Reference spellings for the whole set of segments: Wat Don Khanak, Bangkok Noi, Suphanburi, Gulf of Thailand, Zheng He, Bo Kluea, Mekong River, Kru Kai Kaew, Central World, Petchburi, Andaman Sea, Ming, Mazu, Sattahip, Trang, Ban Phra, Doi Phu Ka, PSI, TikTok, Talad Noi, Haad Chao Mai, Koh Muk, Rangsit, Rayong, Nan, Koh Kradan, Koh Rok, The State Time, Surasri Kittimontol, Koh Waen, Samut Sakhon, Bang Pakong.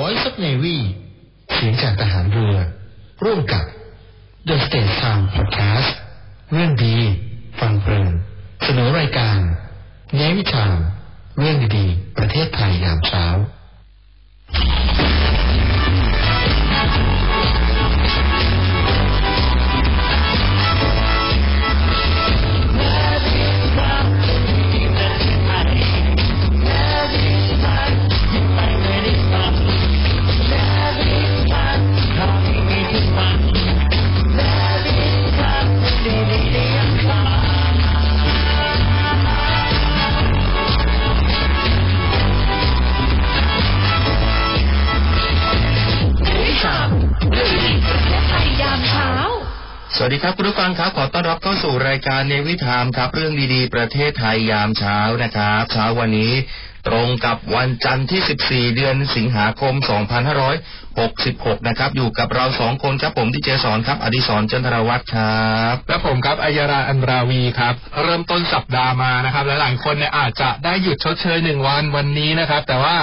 Voice of Navy เสียงจากทหารเรือร่วมกับ The State Time Podcast เรื่องดีฟังเพลินเสนอรายการ Navy Time เรื่องดีๆประเทศไทยยามเช้าสวัสดีครับคุณผู้ฟังครับขอต้อนรับเข้าสู่รายการเนวิธามครับเรื่องดีๆประเทศไทยยามเช้านะครับเช้าวันนี้ตรงกับวันจันทร์ที่14เดือนสิงหาคม2566นะครับอยู่กับเรา2คนครับผมที่เจสอนครับอดิศรจันทรวัฒน์ครับและผมครับอัยราอันราวีครับเริ่มต้นสัปดาห์มานะครับหลายๆคนเนี่ยอาจจะได้หยุดชดเชย1วันวันนี้นะครับแต่ว่า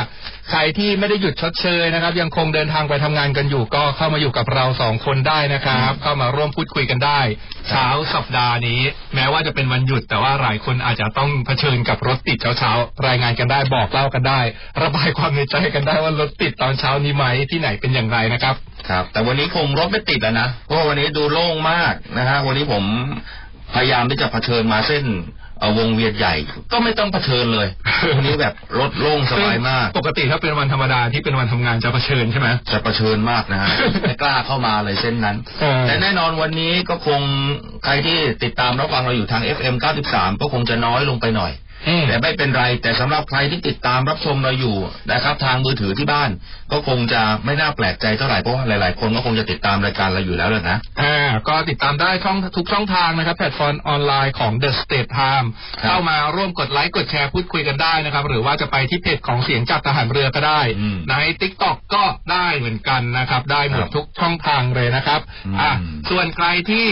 ใครที่ไม่ได้หยุดชดเชยนะครับยังคงเดินทางไปทำงานกันอยู่ก็เข้ามาอยู่กับเรา2คนได้นะครับเข้ามาร่วมพูดคุยกันได้เช้าสัปดาห์นี้แม้ว่าจะเป็นวันหยุดแต่ว่าหลายคนอาจจะต้องเผชิญกับรถติดเช้าๆรายงานกันได้บอกเล่ากันได้ระบายความในใจกันได้ว่ารถติดตอนเช้านี้ไหมที่ไหนเป็นอย่างไรนะครับครับแต่วันนี้คงรถไม่ติดแล้วนะเพราะวันนี้ดูโล่งมากนะฮะวันนี้ผมพยายามที่จะเผชิญมาเส้นวงเวียนใหญ่ก็ไม่ต้องเผชิญเลยวันนี้แบบรถโล่งสบายมากปกติถ้าเป็นวันธรรมดาที่เป็นวันทำงานจะเผชิญใช่ไหมจะเผชิญมากนะฮะ ไม่กล้าเข้ามาเลยเส้นนั้นแต่แน่นอนวันนี้ก็คงใครที่ติดตามรับฟังเราอยู่ทาง FM 93ก็คงจะน้อยลงไปหน่อยแต่ไม่เป็นไรแต่สำหรับใครที่ติดตามรับชมเราอยู่นะครับทางมือถือที่บ้านก็คงจะไม่น่าแปลกใจเท่าไหร่เพราะหลายๆคนก็คงจะติดตามรายการเราอยู่แล้วเลยนะก็ติดตามได้ช่องทุกช่องทางนะครับแพลตฟอร์มออนไลน์ของ The State Time เข้ามาร่วมกดไลค์กดแชร์พูดคุยกันได้นะครับหรือว่าจะไปที่เพจของเสียงจากทหารเรือก็ได้ใน TikTok ก็ได้เหมือนกันนะครับได้หมดทุกช่องทางเลยนะครับส่วนใครที่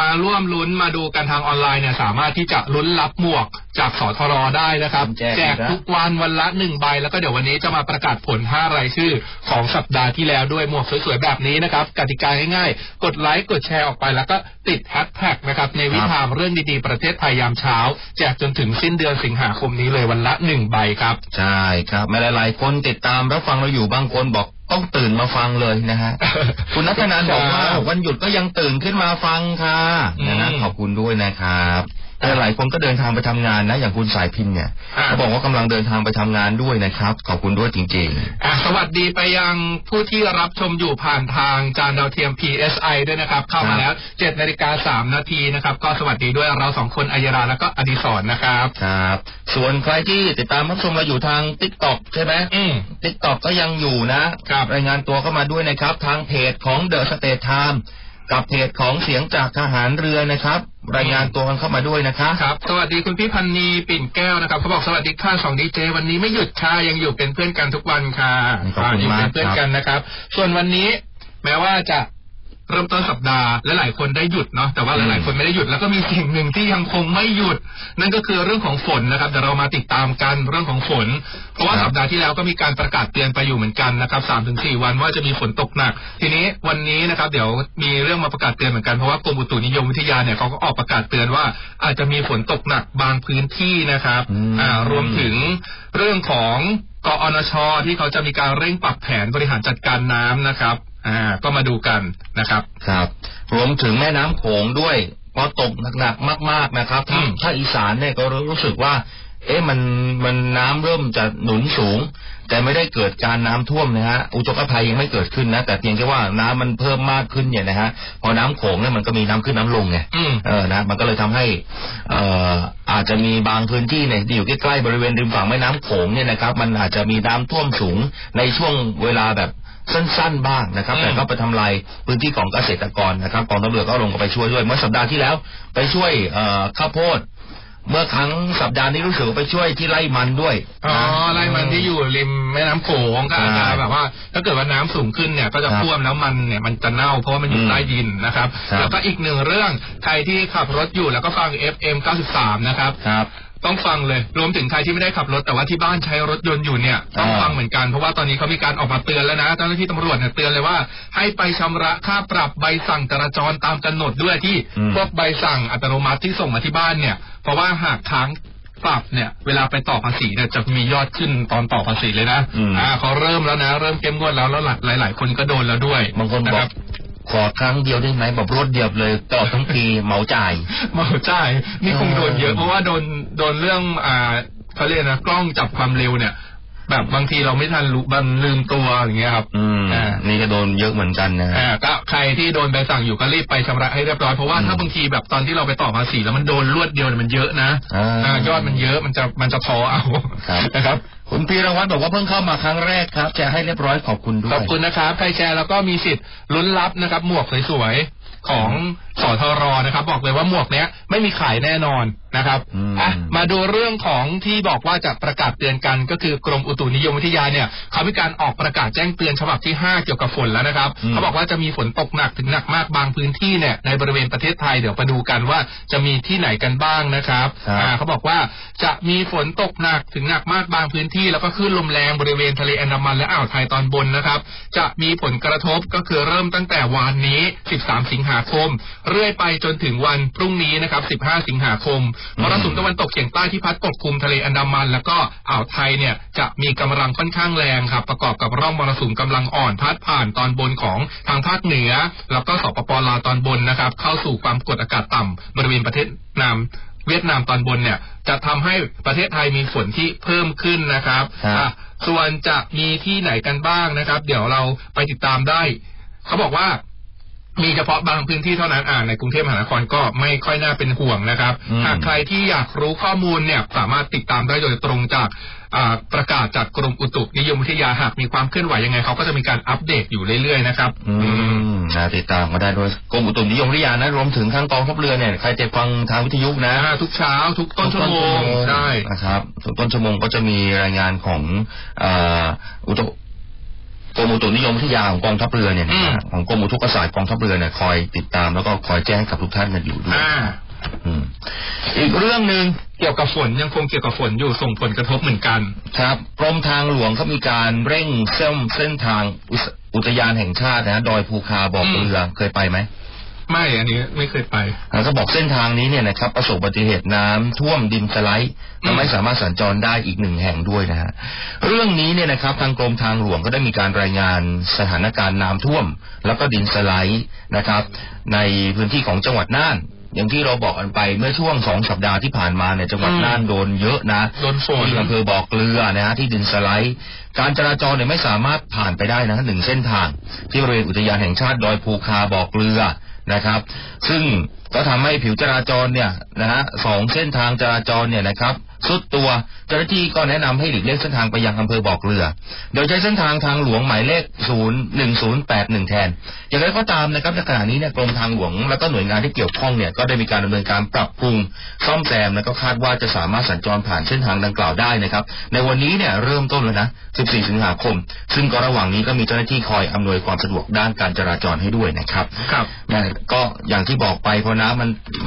มาร่วมลุ้นมาดูกันทางออนไลน์เนี่ยสามารถที่จะลุ้นรับหมวกจากสทร.ได้นะครับแจกทุกวันวันละ1ใบแล้วก็เดี๋ยววันนี้จะมาประกาศผล5รายชื่อของสัปดาห์ที่แล้วด้วยหมวกสวยๆแบบนี้นะครับกติกาง่ายๆกดไลค์กดแชร์ออกไปแล้วก็ติดแฮชแท็กนะครับในวิธามเรื่องดีๆประเทศไทยยามเช้าแจกจนถึงสิ้นเดือนสิงหาคมนี้เลยวันละ1ใบครับใช่ครับแม้หลายๆคนติดตามรับฟังเราอยู่บางคนบอกต้องตื่นมาฟังเลยนะฮะ คุณนัทนันท์บอกว่าวันหยุดก็ยังตื่นขึ้นมาฟังค่ะนะฮะขอบคุณด้วยนะครับแต่หลายคนก็เดินทางไปทำงานนะอย่างคุณสายพินเนี่ยเขาบอกว่ากำลังเดินทางไปทำงานด้วยนะครับขอบคุณด้วยจริงๆสวัสดีไปยังผู้ที่รับชมอยู่ผ่านทางจานดาวเทียม PSI ด้วยนะครับเข้ามาแล้ว 7:03 นาทีนะครับก็สวัสดีด้วยเรา2คนอัยราแล้วก็อดิศรนะครับครับส่วนใครที่ติดตามรับชมเราอยู่ทาง TikTok ใช่ไหม TikTok ก็ยังอยู่นะรายงานตัวเข้ามาด้วยนะครับทางเพจของ The State Timeกับเพจของเสียงจากทหารเรือนะครับรายงานตัวกันเข้ามาด้วยนะคะครับสวัสดีคุณพี่พันนีปิ่นแก้วนะครับเขาบอกสวัสดีค่ะ2ดีเจวันนี้ไม่หยุดค่ะยังอยู่เป็นเพื่อนกันทุกวันค่ะขอบคุณมากเป็นเพื่อนกันนะครับส่วนวันนี้แม้ว่าจะเริ่มต้นสัปดาห์และหลายคนได้หยุดเนาะแต่ว่าหลายๆคนไม่ได้หยุดแล้วก็มีสิ่งหนึ่งที่ยังคงไม่หยุดนั่นก็คือเรื่องของฝนนะครับเดี๋ยวเรามาติดตามกันเรื่องของฝนเพราะว่าสัปดาห์ที่แล้วก็มีการประกาศเตือนไปอยู่เหมือนกันนะครับ 3-4 วันว่าจะมีฝนตกหนักทีนี้วันนี้นะครับเดี๋ยวมีเรื่องมาประกาศเตือนเหมือนกันเพราะว่ากรมอุตุนิยมวิทยาเนี่ยเขาก็ออกประกาศเตือนว่าอาจจะมีฝนตกหนักบางพื้นที่นะครับรวมถึงเรื่องของกอนช.ที่เขาจะมีการเร่งปรับแผนบริหารจัดการน้ำนะครับก็มาดูกันนะครับครับรวมถึงแม่น้ำโขงด้วยพอตกหนักๆมากๆนะครับถ้าอีสานเนี่ยก็รู้สึกว่าเอ๊ะมันน้ำเริ่มจะหนุนสูงแต่ไม่ได้เกิดการน้ำท่วมนะฮะอุทกภัยยังไม่เกิดขึ้นนะแต่เพียงแค่ว่าน้ำมันเพิ่มมากขึ้นเนี่ยนะฮะพอน้ำโขงเนี่ยมันก็มีน้ำขึ้นน้ำลงไงนะมันก็เลยทำให้อาจจะมีบางพื้นที่เนี่ยอยู่ใกล้ๆบริเวณริมฝั่งแม่น้ำโขงเนี่ยนะครับมันอาจจะมีน้ำท่วมสูงในช่วงเวลาแบบสั้นๆบ้างนะครับแต่ก็ไปทำลายพื้นที่ของเกษตรกรนะครับกองทัพเรือก็ลงไปช่วยด้วยเมื่อสัปดาห์ที่แล้วไปช่วยข้าวโพดเมื่อครั้งสัปดาห์นี้รู้สึกไปช่วยที่ไร่มันด้วยไร่มันที่อยู่ริมแม่น้ำโขงก็อาจจะแบบว่าถ้าเกิดว่าน้ำสูงขึ้นเนี่ยก็จะท่วมแล้วมันเนี่ยมันจะเน่าเพราะว่ามันอยู่ใต้ดินนะครับแล้วก็อีกหนึ่งเรื่องใครที่ขับรถอยู่แล้วก็ฟัง FM 93นะครับ ต้องฟังเลยรวมถึงใครที่ไม่ได้ขับรถแต่ว่าที่บ้านใช้รถยนต์อยู่เนี่ยต้องฟังเหมือนกันเพราะว่าตอนนี้เขามีการออกมาเตือนแล้วนะเจ้าหน้าที่ตำรวจเนี่ยเตือนเลยว่าให้ไปชำระค่าปรับใบสั่งจราจรตามกำหนดด้วยที่พวกใบสั่งอัตโนมัติที่ส่งมาที่บ้านเนี่ยเพราะว่าหากค้างปรับเนี่ยเวลาไปต่อภาษีเนี่ยจะมียอดขึ้นตอนต่อภาษีเลยนะเขาเริ่มแล้วนะเริ่มเข้มงวดแล้วแล้วหลายคนก็โดนแล้วด้วยบางคนบอกขอครั้งเดียวได้ไหมแบบรวดเดียวเลยตลอดทั้งปีเหมาจ่ายนี่คงโดนเยอะเพราะว่าโดนเรื่องเขาเรียกนะกล้องจับความเร็วเนี่ยแบบบางทีเราไม่ทันรู้บันลืมตัวอย่างเงี้ยครับนี่ก็โดนเยอะเหมือนกันนะก็ใครที่โดนใบสั่งอยู่ก็รีบไปชำระให้เรียบร้อยเพราะว่าถ้าบางทีแบบตอนที่เราไปต่อภาษีแล้วมันโดนรวดเดียวมันเยอะนะยอดมันเยอะมันจะท้อเอานะครับคุณพีรวัตรบอกว่าเพิ่งเข้ามาครั้งแรกครับแชร์ให้เรียบร้อยขอบคุณด้วยขอบคุณนะครับใครแชร์แล้วก็มีสิทธิ์ลุ้นรับนะครับหมวกสวยๆของสทร.นะครับบอกเลยว่าหมวกเนี้ยไม่มีขายแน่นอนนะครับมาดูเรื่องของที่บอกว่าจะประกาศเตือนกันก็คือกรมอุตุนิยมวิทยาเนี่ยเขามีการออกประกาศแจ้งเตือนฉบับที่5เกี่ยวกับฝนแล้วนะครับเขาบอกว่าจะมีฝนตกหนักถึงหนักมากบางพื้นที่เนี่ยในบริเวณประเทศไทยเดี๋ยวไปดูกันว่าจะมีที่ไหนกันบ้างนะครับเขาบอกว่าจะมีฝนตกหนักถึงหนักมากบางพื้นที่แล้วก็คลื่นลมแรงบริเวณทะเลอันดามันและอ่าวไทยตอนบนนะครับจะมีผลกระทบก็คือเริ่มตั้งแต่วันนี้13สิงหาคมเรื่อยไปจนถึงวันพรุ่งนี้นะครับ15สิงหาคมมรสุมตะวันตกเฉียงใต้ที่พัดปกคลุมทะเลอันดามันแล้วก็อ่าวไทยเนี่ยจะมีกำลังค่อนข้างแรงครับประกอบกับร่องมรสุมกำลังอ่อนพัดผ่านตอนบนของทางภาคเหนือแล้วก็สปปลาวตอนบนนะครับเข้าสู่ความกดอากาศต่ำบริเวณประเทศเวียดนามตอนบนเนี่ยจะทำให้ประเทศไทยมีฝนที่เพิ่มขึ้นนะครับส่วนจะมีที่ไหนกันบ้างนะครับเดี๋ยวเราไปติดตามได้เขาบอกว่ามีเฉพาะบางพื้นที่เท่านั้นในกรุงเทพมหานครก็ไม่ค่อยน่าเป็นห่วงนะครับหากใครที่อยากรู้ข้อมูลเนี่ยสามารถติดตามได้โดยตรงจากประกาศจากกรมอุตุนิยมวิทยาหากมีความเคลื่อนไหวยังไงเขาก็จะมีการอัปเดตอยู่เรื่อยๆนะครับติดตามมาได้โดยกรมอุตุนิยมวิทยานะรวมถึงทางกองทัพเรือเนี่ยใครจะฟังทางวิทยุนะทุกเช้าทุกต้นชั่วโมงได้นะครับทุกต้นชั่วโมงก็จะมีรายงานของกรมอุตุนิยมวิทยาของกองทัพเรือเนี่ยของกรมอุตุนิยมวิทยากองทัพเรือเนี่ยคอยติดตามแล้วก็คอยแจ้งกับทุกท่านอยู่ด้วยอีกเรื่องนึงเกี่ยวกับฝนยังคงเกี่ยวกับฝนอยู่ส่งผลกระทบเหมือนกันครับกรมทางหลวงเขามีการเร่งซ่อมเส้นทางอุทยานแห่งชาตินะดอยภูคาบ่อเกลือเคยไปไหมไม่อันนี้ไม่เคยไปแล้วก็บอกเส้นทางนี้เนี่ยนะครับประสบอุบัติเหตุน้ำท่วมดินสไลด์และไม่สามารถสัญจรได้อีกหนึ่งแห่งด้วยนะฮะเรื่องนี้เนี่ยนะครับทางกรมทางหลวงก็ได้มีการรายงานสถานการณ์น้ำท่วมแล้วก็ดินสไลด์นะครับในพื้นที่ของจังหวัดน่านอย่างที่เราบอกกันไปเมื่อช่วง2สัปดาห์ที่ผ่านมาเนี่ยจังหวัดน่านโดนเยอะนะที่อำเภอบ่อเกลือนะฮะที่ดินสไลด์การจราจรเนี่ยไม่สามารถผ่านไปได้นะ1เส้นทางที่บริเวณอุทยานแห่งชาติดอยภูคาบ่อเกลือนะครับซึ่งก็ทำให้ผิวจราจรเนี่ยนะฮะ2เส้นทางจราจรเนี่ยนะครับสุดตัวเจ้าหน้าที่ก็แนะนำให้หลีกเลี่ยงเส้นทางไปยังอำเภอบ่อเกลือโดยใช้เส้นทางทางหลวงหมายเลข01081แทนอย่างไรก็ตามนะครับในขณะนี้เนี่ยกรมทางหลวงและก็หน่วยงานที่เกี่ยวข้องเนี่ยก็ได้มีการดำเนินการปรับปรุงซ่อมแซมและก็คาดว่าจะสามารถสัญจรผ่านเส้นทางดังกล่าวได้นะครับในวันนี้เนี่ยเริ่มต้นแล้วนะ14สิงหาคมซึ่งก็ระหว่างนี้ก็มีเจ้าหน้าที่คอยอำนวยความสะดวกด้านการจราจรให้ด้วยนะครับครับก็อย่างที่บอกไปเพราะน้ำ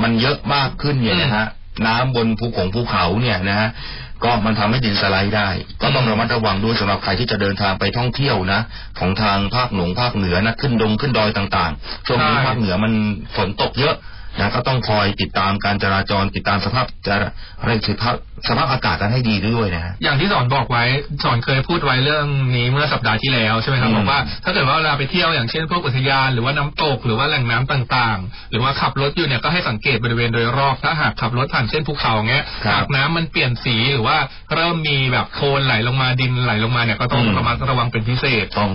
มันเยอะมากขึ้นเนี่ยนะฮะน้ำบนภูเขาเนี่ยนะฮะก็มันทำให้ดินสไลด์ได้ก็ต้องระมัดระวังด้วยสำหรับใครที่จะเดินทางไปท่องเที่ยวนะของทางภาคเหนือนะขึ้นดงขึ้นดอยต่างๆช่วงนี้ภาคเหนือมันฝนตกเยอะนะก็ต้องคอยติดตามการจราจรติดตามสภาพอากาศกันให้ดีด้วยนะฮะอย่างที่สอนบอกไว้สอนเคยพูดไว้เรื่องนี้เมื่อสัปดาห์ที่แล้วใช่ไหมครับบอกว่าถ้าเกิดว่าเวลาไปเที่ยวอย่างเช่นพวกอุทยานหรือว่าน้ำตกหรือว่าแหล่งน้ำต่างๆหรือว่าขับรถอยู่เนี่ยก็ให้สังเกตบริเวณโดยรอบถ้าหากขับรถผ่านเส้นภูเขาเงี้ยหากน้ำมันเปลี่ยนสีหรือว่าเริ่มมีแบบโคลนไหลลงมาดินไหลลงมาเนี่ยก็ต้องระมัดระวังเป็นพิเศษต้อง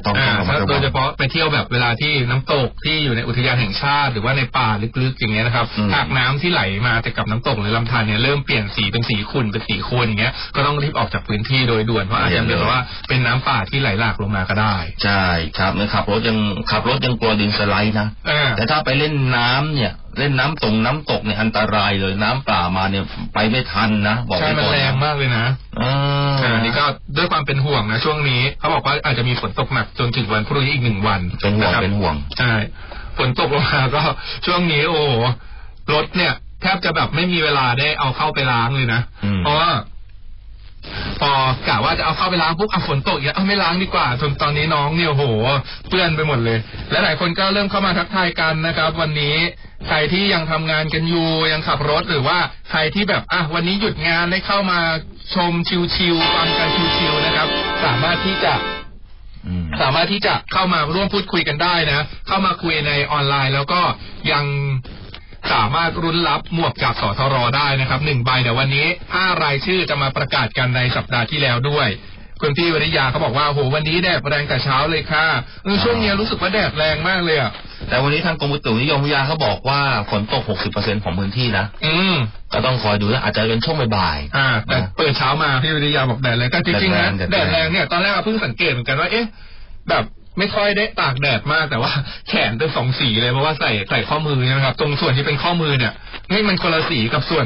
โดยเฉพาะไปเที่ยวแบบเวลาที่น้ำตกที่อยู่ในอุทยานแห่งชาติหรือว่าในป่าลึกๆอย่างเงี้ยนะครับหากน้ำที่ไหลมาแต่กับน้ำตกหรือลำธารเนี่ยเริ่มเปลี่ยนสีเป็นสีขุ่นเป็นสีคนอย่างเงี้ยก็ต้องรีบออกจากพื้นที่โดยด่วนเพราะอาจจะเป็นว่าเป็นน้ำป่าที่ไหลหลากลงมาก็ได้ใช่ครับเมื่อขับรถยังกลัวดินสไลด์นะแต่ถ้าไปเล่นน้ำเนี่ยเล่นน้ำตกเนี่ยอันตรายเลยน้ำป่ามาเนี่ยไปไม่ทันนะบอกไปก่อนแรงมากเลยนะอันนี้ก็ด้วยความเป็นห่วงนะช่วงนี้เขาบอกว่าอาจจะมีฝนตกหนักจนถึงวันพรุ่งนี้อีก1วันเป็นห่วงใช่ฝนตกลงมาก็ช่วงนี้โอ้รถเนี่ยแท บจะแบบไม่มีเวลาได้เอาเข้าไปล้างเลยนะเพราะว่าพอกะว่าจะเอาเข้าไปล้างปุ๊บฝนตกอย่างไม่ล้างดีกว่าตอนนี้น้องเนี่ยโหเปื้อนไปหมดเลยและหลายคนก็เริ่มเข้ามาทักทายกันนะครับวันนี้ใครที่ยังทำงานกันอยู่ยังขับรถหรือว่าใครที่แบบวันนี้หยุดงานได้เข้ามาชมชิวๆฟังกันชิวๆนะครับสามารถที่จะเข้ามาร่วมพูดคุยกันได้นะเข้ามาคุยในออนไลน์แล้วก็ยังสามารถรุ้นรับหมวกจากสทร.ได้นะครับ1ใบเดี๋ยววันนี้5รายชื่อจะมาประกาศกันในสัปดาห์ที่แล้วด้วยคุณพี่วริยาเขาบอกว่าโหวันนี้แดดแรงแต่เช้าเลยค่ะช่วงนี้รู้สึกว่าแดดแรงมากเลยอ่ะแต่วันนี้ทางกรมอุตุนิยมวิทยาเขาบอกว่าฝนตก 60% ของพื้นที่นะก็ต้องคอยดูนะอาจจะเป็นช่วงบ่ายๆแต่เปิดเช้ามาพี่วริยาบอกแดดแรงก็จริงๆนะแดดแรงเนี่ยตอนแรกเพิ่งสังเกตเหมือนกันว่าเอ๊ะแบบไม่ค่อยได้ตากแดดมากแต่ว่าแขนเป็นสองสีเลยเพราะว่าใส่ข้อมือนะครับตรงส่วนที่เป็นข้อมือเนี่ยนี่มันคนละสีกับส่ว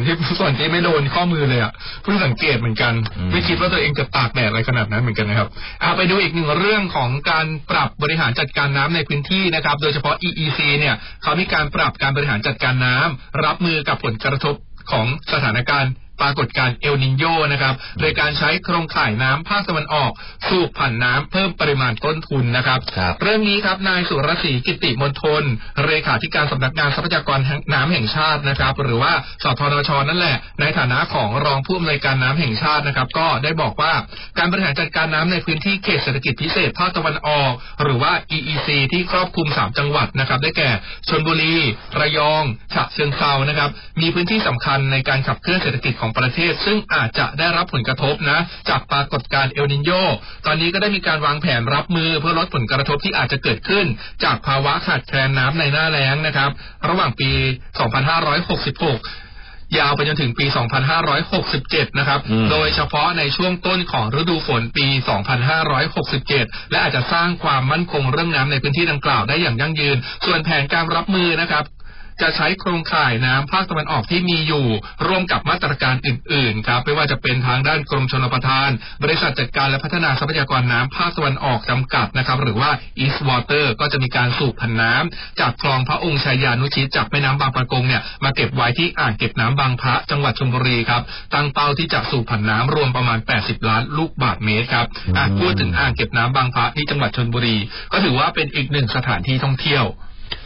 นที่ไม่โดนข้อมือเลยอ่ะเพิ่งสังเกตเหมือนกันไม่คิดว่าตัวเองจะตากแดดอะไรขนาดนั้นเหมือนกันนะครับไปดูอีกหนึ่งเรื่องของการปรับบริหารจัดการน้ำในพื้นที่นะครับโดยเฉพาะ EEC เนี่ยเขามีการปรับการบริหารจัดการน้ำรับมือกับผลกระทบของสถานการณ์ปรากฏการณ์เอลนิโญนะครับโดยการใช้โครงข่ายน้ำภาคตะวันออกสูบผ่านน้ำเพิ่มปริมาณต้นทุนนะครับเรื่องนี้ครับนายสุรศรีกิติมณฑลเลขาธิการสำนักงานทรัพยากรน้ำแห่งชาตินะครับหรือว่าสทนช.นั่นแหละในฐานะของรองผู้อำนวยการน้ำแห่งชาตินะครับก็ได้บอกว่าการบริหารจัดการน้ำในพื้นที่เขตเศรษฐกิจพิเศษภาคตะวันออกหรือว่า EEC ที่ครอบคลุม3จังหวัดนะครับได้แก่ชลบุรีระยองฉะเชิงเทรานะครับมีพื้นที่สำคัญในการขับเคลื่อนเศรษฐกิจของประเทศซึ่งอาจจะได้รับผลกระทบนะจากปรากฏการณ์เอลนิโญตอนนี้ก็ได้มีการวางแผนรับมือเพื่อลดผลกระทบที่อาจจะเกิดขึ้นจากภาวะขาดแคลนน้ำในหน้าแล้งนะครับระหว่างปี 2566ยาวไปจนถึงปี 2567 นะครับโดยเฉพาะในช่วงต้นของฤดูฝนปี 2567 และอาจจะสร้างความมั่นคงเรื่องน้ำในพื้นที่ดังกล่าวได้อย่างยั่งยืนส่วนแผนการรับมือนะครับจะใช้โครงข่ายน้ำภาคตะวันออกที่มีอยู่ร่วมกับมาตรการอื่นๆครับไม่ว่าจะเป็นทางด้านกรมชลประทานบริษัทจัดการและพัฒนาทรัพยากรน้ำภาคตะวันออกจำกัดนะครับหรือว่า East Water ก็จะมีการสูบผันน้ำจากคลองพระองค์ชายานุชิตจากแม่น้ำบางปะกงเนี่ยมาเก็บไว้ที่อ่างเก็บน้ำบางพระจังหวัดชลบุรีครับตั้งเป้าที่จะสูบผันน้ำรวมประมาณ80ล้านลูกบาศก์เมตรครับพูดถึงอ่างเก็บน้ำบางพระที่จังหวัดชลบุรีก็ถือว่าเป็นอีกหนึ่งสถานที่ท่องเที่ยว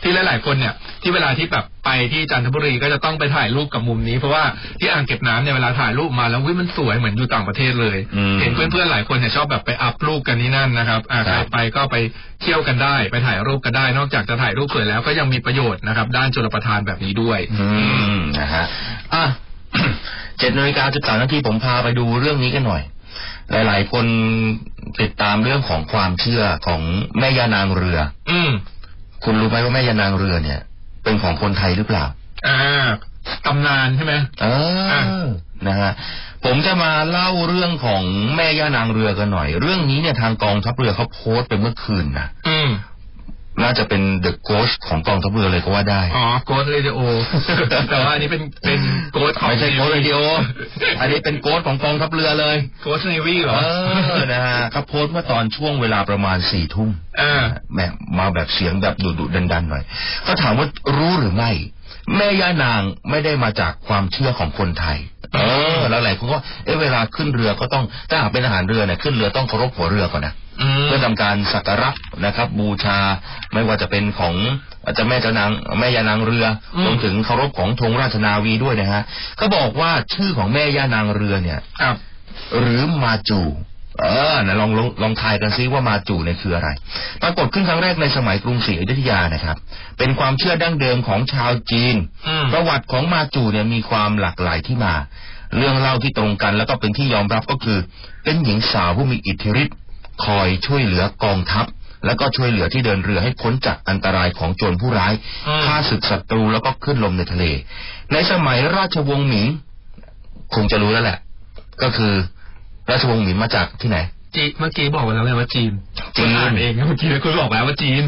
ที่หลายๆคนเนี่ยที่เวลาที่แบบไปที่จันทบุรีก็จะต้องไปถ่ายรูปกับมุมนี้เพราะว่าที่อ่างเก็บน้ำเนี่ยเวลาถ่ายรูปมาแล้วมันสวยเหมือนอยู่ต่างประเทศเลยเห็นเพื่อนๆหลายคนเนี่ยชอบแบบไปอัพรูปกันนี่นั่นนะครับใครไปก็ไปเที่ยวกันได้ไปถ่ายรูปกันได้นอกจากจะถ่ายรูปสวยแล้วก็ยังมีประโยชน์นะครับด้านชลประทานแบบนี้ด้วยนะฮะ7:13 น.ผมพาไปดูเรื่องนี้กันหน่อยหลายๆคนติดตามเรื่องของความเชื่อของแม่ย่านางเรือคุณรู้ไหมว่าแม่ยานางเรือเนี่ยเป็นของคนไทยหรือเปล่าตำนานใช่ไหมนะฮะผมจะมาเล่าเรื่องของแม่ย่านางเรือกันหน่อยเรื่องนี้เนี่ยทางกองทัพเรือเขาโพสต์ไปเมื่อคืนนะน่าจะเป็น The Ghost ของกองทัพเรือเลยก็ว่าได้Ghost Radio แต่ว่าอันนี้เป็น Ghost ไม่ใช่ Ghost Radio อันนี้เป็น Ghost ของกองทัพเรือเลย Ghost Navy เหรอนะฮะครับโพสต์เมื่อตอนช่วงเวลาประมาณ 22:00 นมาแบบเสียงแบบดุๆดันๆหน่อยก็ถามว่ารู้หรือไม่แม่ย่านางไม่ได้มาจากความเชื่อของคนไทยแล้วหลายคนก็เวลาขึ้นเรือก็ต้องถ้าเป็นทหารเรือเนี่ยขึ้นเรือต้องเคารพหัวเรือก่อนนะเพื่อทำการสักการะนะครับบูชาไม่ว่าจะเป็นของเจ้าแม่ย่านางเรือรวมถึงเคารพของธงราชนาวีด้วยนะฮะเขาบอกว่าชื่อของแม่ย่านางเรือเนี่ยหรือมาจูนะลองทายกันซิว่ามาจูเนี่ยคืออะไรปรากฏขึ้นครั้งแรกในสมัยกรุงศรีอยุธยานะครับเป็นความเชื่อดั้งเดิมของชาวจีนประวัติของมาจูเนี่ยมีความหลากหลายที่มาเรื่องเล่าที่ตรงกันแล้วก็เป็นที่ยอมรับก็คือเป็นหญิงสาวผู้มีอิทธิฤทธิ์คอยช่วยเหลือกองทัพและก็ช่วยเหลือที่เดินเรือให้พ้นจากอันตรายของโจรผู้ร้ายฆ่าศึกศัตรูแล้วก็ขึ้นลมในทะเลในสมัยราชวงศ์หมิงคงจะรู้แล้วแหละก็คือราชวงศ์หมิงมาจากที่ไหนจีนเมื่อกี้บอกไปแล้วเลยว่าจีนคุณอ่านเองเมื่อกี้คุณบอกแล้วว่าจีน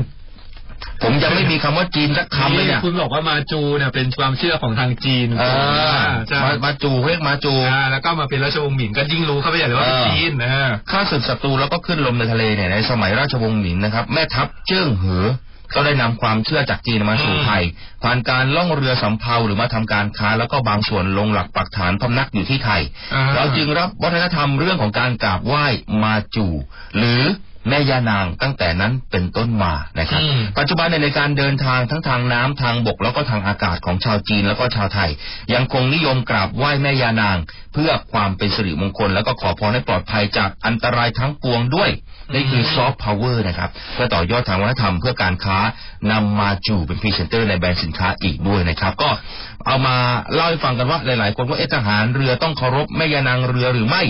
ผมยังไม่มีคำว่าจีนสักคำเลยเนี่ยคุณบอกว่ามาจูเนี่ยเป็นความเชื่อของทางจีนมาจูเรียกมาจูแล้วก็มาเป็นราชวงศ์หมิงก็ยิ่งรู้เข้าไปใหญ่เลยว่าจีนฆ่าศึกศัตรูแล้วก็ขึ้นลมในทะเลเนี่ยในสมัยราชวงศ์หมิงนะครับแม่ทัพเจิ้งเหอ ก็ได้นำความเชื่อจากจีนมาสู่ไทยผ่านการล่องเรือสำเภาหรือมาทำการค้าแล้วก็บางส่วนลงหลักปักฐานพำนักอยู่ที่ไทยเราจึงรับวัฒนธรรมเรื่องของการกราบไหว้มาจูหรือแม่ยานางตั้งแต่นั้นเป็นต้นมานะครับปัจจุบันในการเดินทางทั้งทางน้ำทางบกแล้วก็ทางอากาศของชาวจีนแล้วก็ชาวไทยยังคงนิยมกราบไหว้แม่ยานางเพื่อความเป็นสิริมงคลแล้วก็ขอพรให้ปลอดภัยจากอันตรายทั้งปวงด้วยนี่คือซอฟต์พาวเวอร์นะครับเพื่อต่อยอดทางวัฒนธรรมเพื่อการค้านำมาจูเป็นพรีเซนเตอร์ในแบรนด์สินค้าอีกด้วยนะครับก็เอามาเล่าให้ฟังกันว่าหลายๆคนว่าทหารเรือต้องเคารพแม่ยานางเรือหรือไม่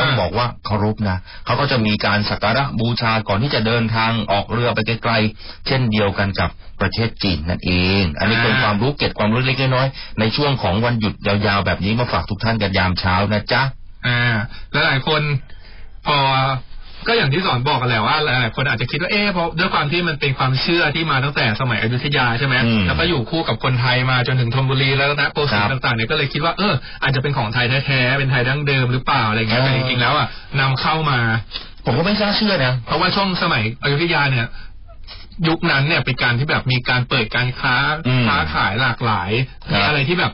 ต้องบอกว่าเคารพนะเขาก็จะมีการสักการะบูชาก่อนที่จะเดินทางออกเรือไปไกลๆเช่นเดียวกันกับประเทศจีนนั่นเองอันนี้เป็นความรู้เก็บความรู้เล็กน้อยในช่วงของวันหยุดยาวๆแบบนี้มาฝากทุกท่านกันยามเช้านะจ๊ะหลายคนพอก็อย่างที่สอนบอกกันแหละว่าหลายคนอาจจะคิดว่าเพราะด้วยความที่มันเป็นความเชื่อที่มาตั้งแต่สมัยอยุธยาใช่ไหมแล้วก็อยู่คู่กับคนไทยมาจนถึงธนบุรีแล้วนะโกสินทร์ต่างๆเนี่ยก็เลยคิดว่าอาจจะเป็นของไทยแท้ๆเป็นไทยดั้งเดิมหรือเปล่าอะไรเงี้ยแต่จริงๆแล้วนำเข้ามาผมก็ไม่กล้าเชื่อนะเพราะว่าช่วงสมัยอยุธยาเนี่ยยุคนั้นเนี่ยเป็นการที่แบบมีการเปิดการค้าขายหลากหลายมีอะไรที่แบบ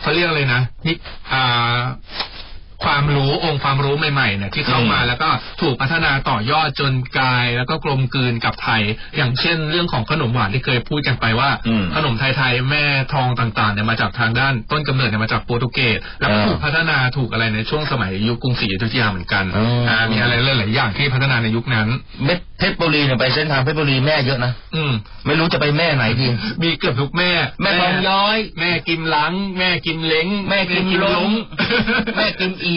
เขาเรียกเลยนะนี่ความรู้องค์ความรู้ใหม่ๆเนี่ยที่เข้ามาแล้วก็ถูกพัฒนาต่อยอดจนกลายแล้วก็กลมกลืนกับไทยอย่างเช่นเรื่องของขนมหวานที่เคยพูดกันไปว่าขนมไทยๆแม่ทองต่างๆเนี่ยมาจากทางด้านต้นกำเนิดเนี่ยมาจากโปรตุเกสแล้วถูกพัฒนาถูกอะไรในช่วงสมัยยุคกรุงศรีอยุธยาเหมือนกันมีอะไรหลายๆอย่างที่พัฒนาในยุคนั้นเพชรบุรีเนี่ยไปเส้นทางเพชรบุรีแม่เยอะนะไม่รู้จะไปแม่ไหนทีมีเกือบทุกแม่ทองย้อยแม่กิมลังแม่กิมเล้งแม่กิมล้งแม่กิมอี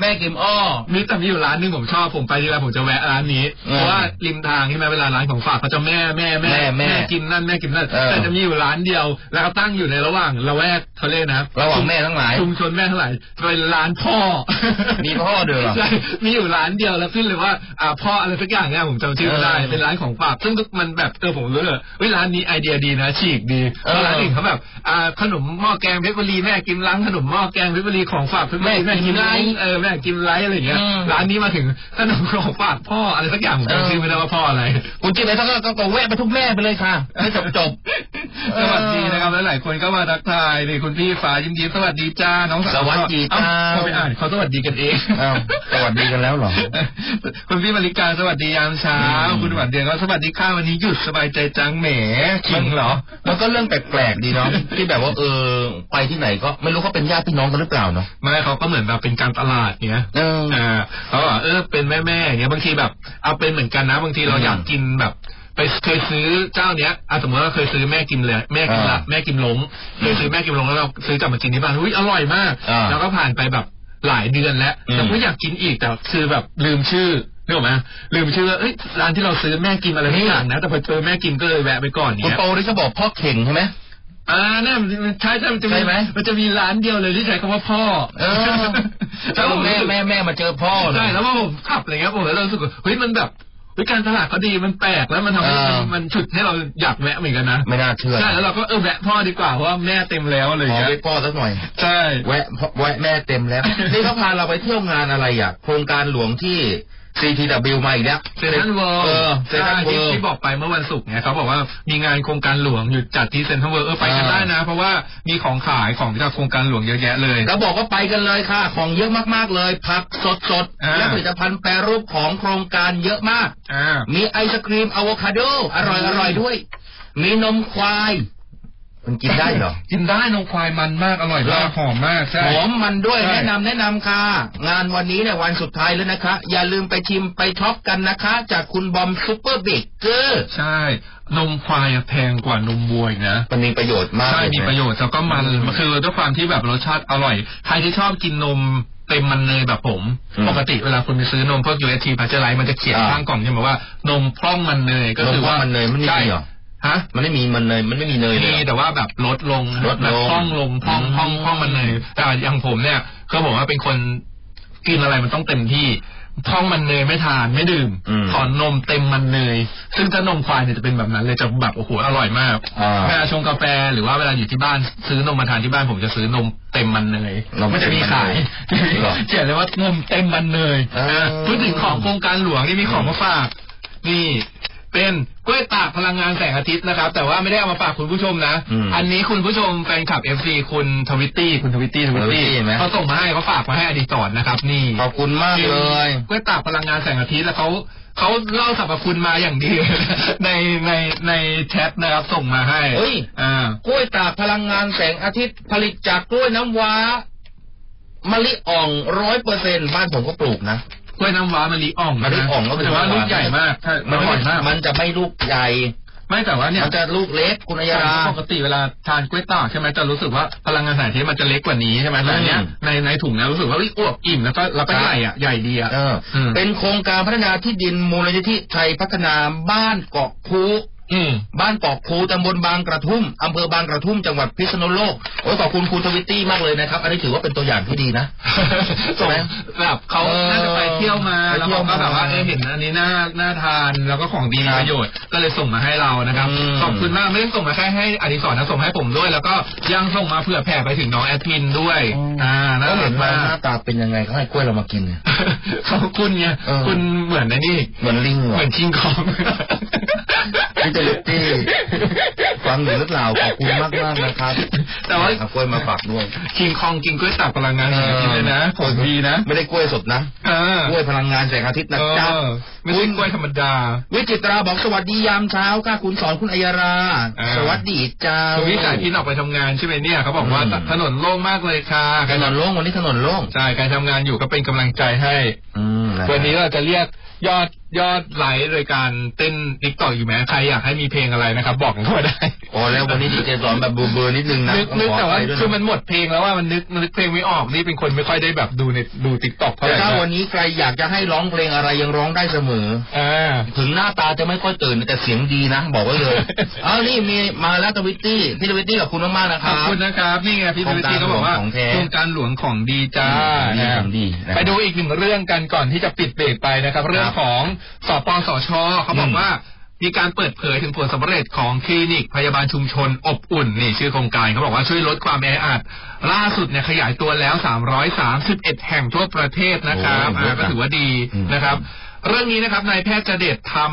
แม่กิมอ้อมีแต่มีอยู่ร้านนึงผมชอบผมไปทีไรผมจะแวะร้านนี้เพราะว่าริมทางที่มาเวลาร้านของฝากเขาจะแม่กิมนั่นแม่กิมนั่นแต่จะมีอยู่ร้านเดียวแล้วก็ตั้งอยู่ในระหว่างละแวกเขาเล่นนะระหว่างแม่ทั้งหลายชุมชนแม่ทั้งหลายเป็นร้านพ่อมีพ่อเด้อใช่มีอยู่ร้านเดียวแล้วขึ้นเลยว่าพ่ออะไรสักอย่างเนี่ยผมจำชื่อไม่ได้เป็นร้านของฝากซึ่งทุกมันแบบผมรู้เลยเวลานี้ไอเดียดีนะฉีกดีร้านอื่นเขาแบบขนมหม้อแกงเพชรบุรีแม่กิมล้างขนมหม้อแกงเพชรบุรีของฝากแม่กิมไลแม่กิมไลอะไรอย่างเงี้ยร้านนี้มาถึงขนมของฝากพ่ออะไรสักอย่างผมจำชื่อไม่ได้ว่าพ่ออะไรคุณกินอะไรต้องแวะไปทุกแม่ไปเลยค่ะให้จบสวัสดีนะครับหลายคนก็มาทักทายเลยคุณพี่ฟ้ายิ้มสวัสดีจ้าน้องสวัสดีจ้าเขาไปอ่านเขาสวัสดีกันเองสวัสดีกันแล้วหรอคุณพี่มาริกาสวัสดียามเช้าคุณหวานเดือนก็สวัสดีค่ะวันนี้หยุดสบายใจจังแหมขิงเหรอแล้วก็เรื่องแปลกๆดีเนาะที่แบบว่าไปที่ไหนก็ไม่รู้เขาเป็นญาติพี่น้องกันหรือเปล่าเนาะไม่เขาก็เหมือนแบบเป็นการตลาดเนี้ยเขาบอกเป็นแม่เนี้ยบางทีแบบเอาเป็นเหมือนกันนะบางทีเราอยากกินแบบไปเคยซื้อเจ้าเนี้ยสมมติว่าเคยซื้อแม่กิมเลยแม่กิมล้งเคยซื้อแม่กิมล้งแล้วเราซื้อกลับมากินที่บ้านอุ้ยอร่อยมากแล้วก็ผ่านไปแบบหลายเดือนแล้วแต่ก็อยากกินอีกแต่คือแบบลืมชื่อนึกออกไหมลืมชื่อร้านที่เราซื้อแม่กิมอะไรไม่ต่างนะแต่พอเจอแม่กิมก็เลยแวะไปก่อนเนี่ยคุณโตนี่จะบอกพ่อเข่งใช่ไหมนั่นใช่มันจะมีร้านเดียวเลยที่ใช้คำว่าพ่อแล้วแม่มาเจอพ่อใช่แล้วว่าผมขับอะไรเงี้ยผมแล้วรู้สึกว่าเฮ้ยมันแบบวิการตลาดเขาดีมันแปลกแล้วมันทำให้มันฉุดให้เราอยากแวะเหมือนกันนะไม่น่าเชื่อใช่แล้วเราก็แวะพ่อดีกว่าเพราะว่าแม่เต็มแล้วเลยขอไปพ่อสักหน่อยใช่แวะแม่เต็มแล้วนี่เขาพาเราไปเที่ยวงานอะไรอ่ะโครงการหลวงที่CTW มาอีกแล้วเซนทันเวิลด์ที่บอกไปเมื่อวันศุกร์เนี่ยเขาบอกว่ามีงานโครงการหลวงหยุดจัดที่เซนทันเวิลด์ไปกันได้นะเพราะว่ามีของขายของจากโครงการหลวงเยอะแยะเลยก็บอกว่าไปกันเลยค่ะของเยอะมากๆเลยผักสดและผลิตภัณฑ์แปรรูปของโครงการเยอะมากมีไอศกรีมอะโวคาโดอร่อยด้วยมีนมควายมันกินได้เหรอกินได้นมควายมันมากอร่อยมากหอมมากใช่หอมมันด้วยแนะนำค่ะงานวันนี้เนี่ยวันสุดท้ายแล้วนะคะอย่าลืมไปชิมไปช็อปกันนะคะจากคุณบอมซูเปอร์เบเกอร์ใช่นมควายแพงกว่านมวัวนะมันมีประโยชน์มากใช่มีประโยชน์แล้วก็มันคือด้วยความที่แบบรสชาติอร่อยใครที่ชอบกินนมเต็มมันเนยแบบผมปกติเวลาคุณไปซื้อนมพวก UHT พาเจอไรมันจะเขียนข้างกล่องใช่ไหมว่าอนมพร่องมันเนยก็คือว่ามันเนยมันได้เหรอมันไม่มีมันเนยมันไม่มีเนยเลยแต่ว่าแบบลดลงพร่องมันเนยแต่อย่างผมเนี่ยเขาบอกว่าเป็นคนกินอะไรมันต้องเต็มที่พร่องมันเนยไม่ทานไม่ดื่มขอนมเต็มมันเนยซึ่งถ้านมควายเนี่ยจะเป็นแบบนั้นเลยจะแบบโอ้โหอร่อยมากเวลาชงกาแฟหรือว่าเวลาอยู่ที่บ้านซื้อนมมาทานที่บ้านผมจะซื้อนมเต็มมันเนยมันจะมีขายเจ๋งเลยว่านมเต็มมันเนยพูดถึงของโครงการหลวงนี่มีของมาฝากนี่ เป็นกล้วยตากพลังงานแสงอาทิตย์นะครับแต่ว่าไม่ได้เอามาฝากคุณผู้ชมนะอันนี้คุณผู้ชมแฟนคลับ FC คุณทวิตตี้คุณทวิตตี้เขาส่งมาให้เขาฝากมาให้อดิศรนะครับนี่ขอบคุณมากเลยกล้วยตากพลังงานแสงอาทิตย์แล้วเขาเล่าสรรพคุณมาอย่างดีในแชทนะครับส่งมาให้กล้วยตากพลังงานแสงอาทิตย์ผลิตจากกล้วยน้ำว้ามะลิอ่อง 100% บ้านผมก็ปลูกนะกล้วยน้ำว้ามะลิอ่องก็ถือว่าลูกใหญ่มากมันอ่อนมากมันจะไม่ลูกใหญ่ไม่แต่ว่าเนี่ยมันจะลูกเล็กคุณอัยราปกติเวลาทานกล้วยตากใช่ไหมจะรู้สึกว่าพลังงานแสงอาทิตย์มันจะเล็กกว่านี้ใช่ไหมแต่เนี้ยในถุงนะรู้สึกว่าอ้วกอิ่มแล้วก็รับใหญ่อ่ะใหญ่ดีอ่ะเป็นโครงการพัฒนาที่ดินมูลนิธิไทยพัฒนาบ้านเกาะคูบ้านเกาะคูตำบลบางกระทุ่มอำเภอบางกระทุ่มจังหวัดพิษณุโลกโอ้ขอบคุณคุณทวิตตี้มากเลยนะครับอันนี้ถือว่าเป็นตัวอย่างที่ดีนะใช่ไหมแบบเขาน่าจะไปเที่ยวมาแล้วก็แบบว่าเห็นอันนี้น่าทานแล้วก็ของดีมีประโยชน์ก็เลยส่งมาให้เรานะครับขอบคุณมากไม่ได้ส่งมาแค่ให้อดิศรนะส่งให้ผมด้วยแล้วก็ยังส่งมาเผื่อแผ่ไปถึงน้องแอดมินด้วยน่าเห็นมากหน้าตาเป็นยังไงเขาให้กล้วยเรามากินเนี่ยเขาคุณเนี่ยคุณเหมือนนี่เหมือนลิงเหมือนคิงคองคุณทวิตตี้ฟังหรือเปล่าขอบคุณมากมากนะครับแต่ว่ากล้วยมาฝากด้วยคิงคองกินกล้วยตากพลังงานแสงอาทิตย์เลยนะผลดีนะไม่ได้กล้วยสดนะกล้วยพลังงานแสงอาทิตย์นะจ๊ะไม่ใช่กล้วยธรรมดาวิจิตราบอกสวัสดียามเช้าค่ะคุณสอนคุณอัยราสวัสดีจ้าคุณวิจัยพี่ออกไปทำงานใช่ไหมเนี่ยเขาบอกว่าถนนโล่งมากเลยค่ะการถนนโล่งวันนี้ถนนโล่งใช่การทำงานอยู่ก็เป็นกำลังใจให้วันนี้เราจะเรียกยอดไลค์โดยการเต้นติ๊กต็อกอยู่ไหมใครอยากให้มีเพลงอะไรนะครับบอกกันเข้ามาได้อ๋อแล้ววันนี้ดีเจสอนแบบเบอร์นิดนึงนะนึกแต่ว่าคือมันหมดเพลงแล้วว่ามันนึกเพลงไม่ออกนี่เป็นคนไม่ค่อยได้แบบดูติ๊กต็อกเท่าไหร่ถ้าวันนี้ใครอยากจะให้ร้องเพลงอะไรยังร้องได้เสมอถึงหน้าตาจะไม่ค่อยตื่นแต่เสียงดีนะบอกไว้เลยเอานี่มีมาแล้วทวิตตี้พี่ทวิตตี้ขอบคุณมากนะครับขอบคุณนะครับนี่ไงพี่ทวิตตี้เขาบอกว่าโครงการหลวงของดีจ้าไปดูอีกหนึ่งเรื่องกันก่อนที่จะปิดเบรกไปนะครับเรื่องของสปสช.เขาบอกว่ามีการเปิดเผยถึงผลสำเร็จของคลินิกพยาบาลชุมชนอบอุ่นนี่ชื่อโครงการเขาบอกว่าช่วยลดความแออัดล่าสุดเนี่ยขยายตัวแล้ว331แห่งทั่วประเทศนะครับก็ถือว่าดีนะครับเรื่องนี้นะครับนายแพทย์เจเดชธรรม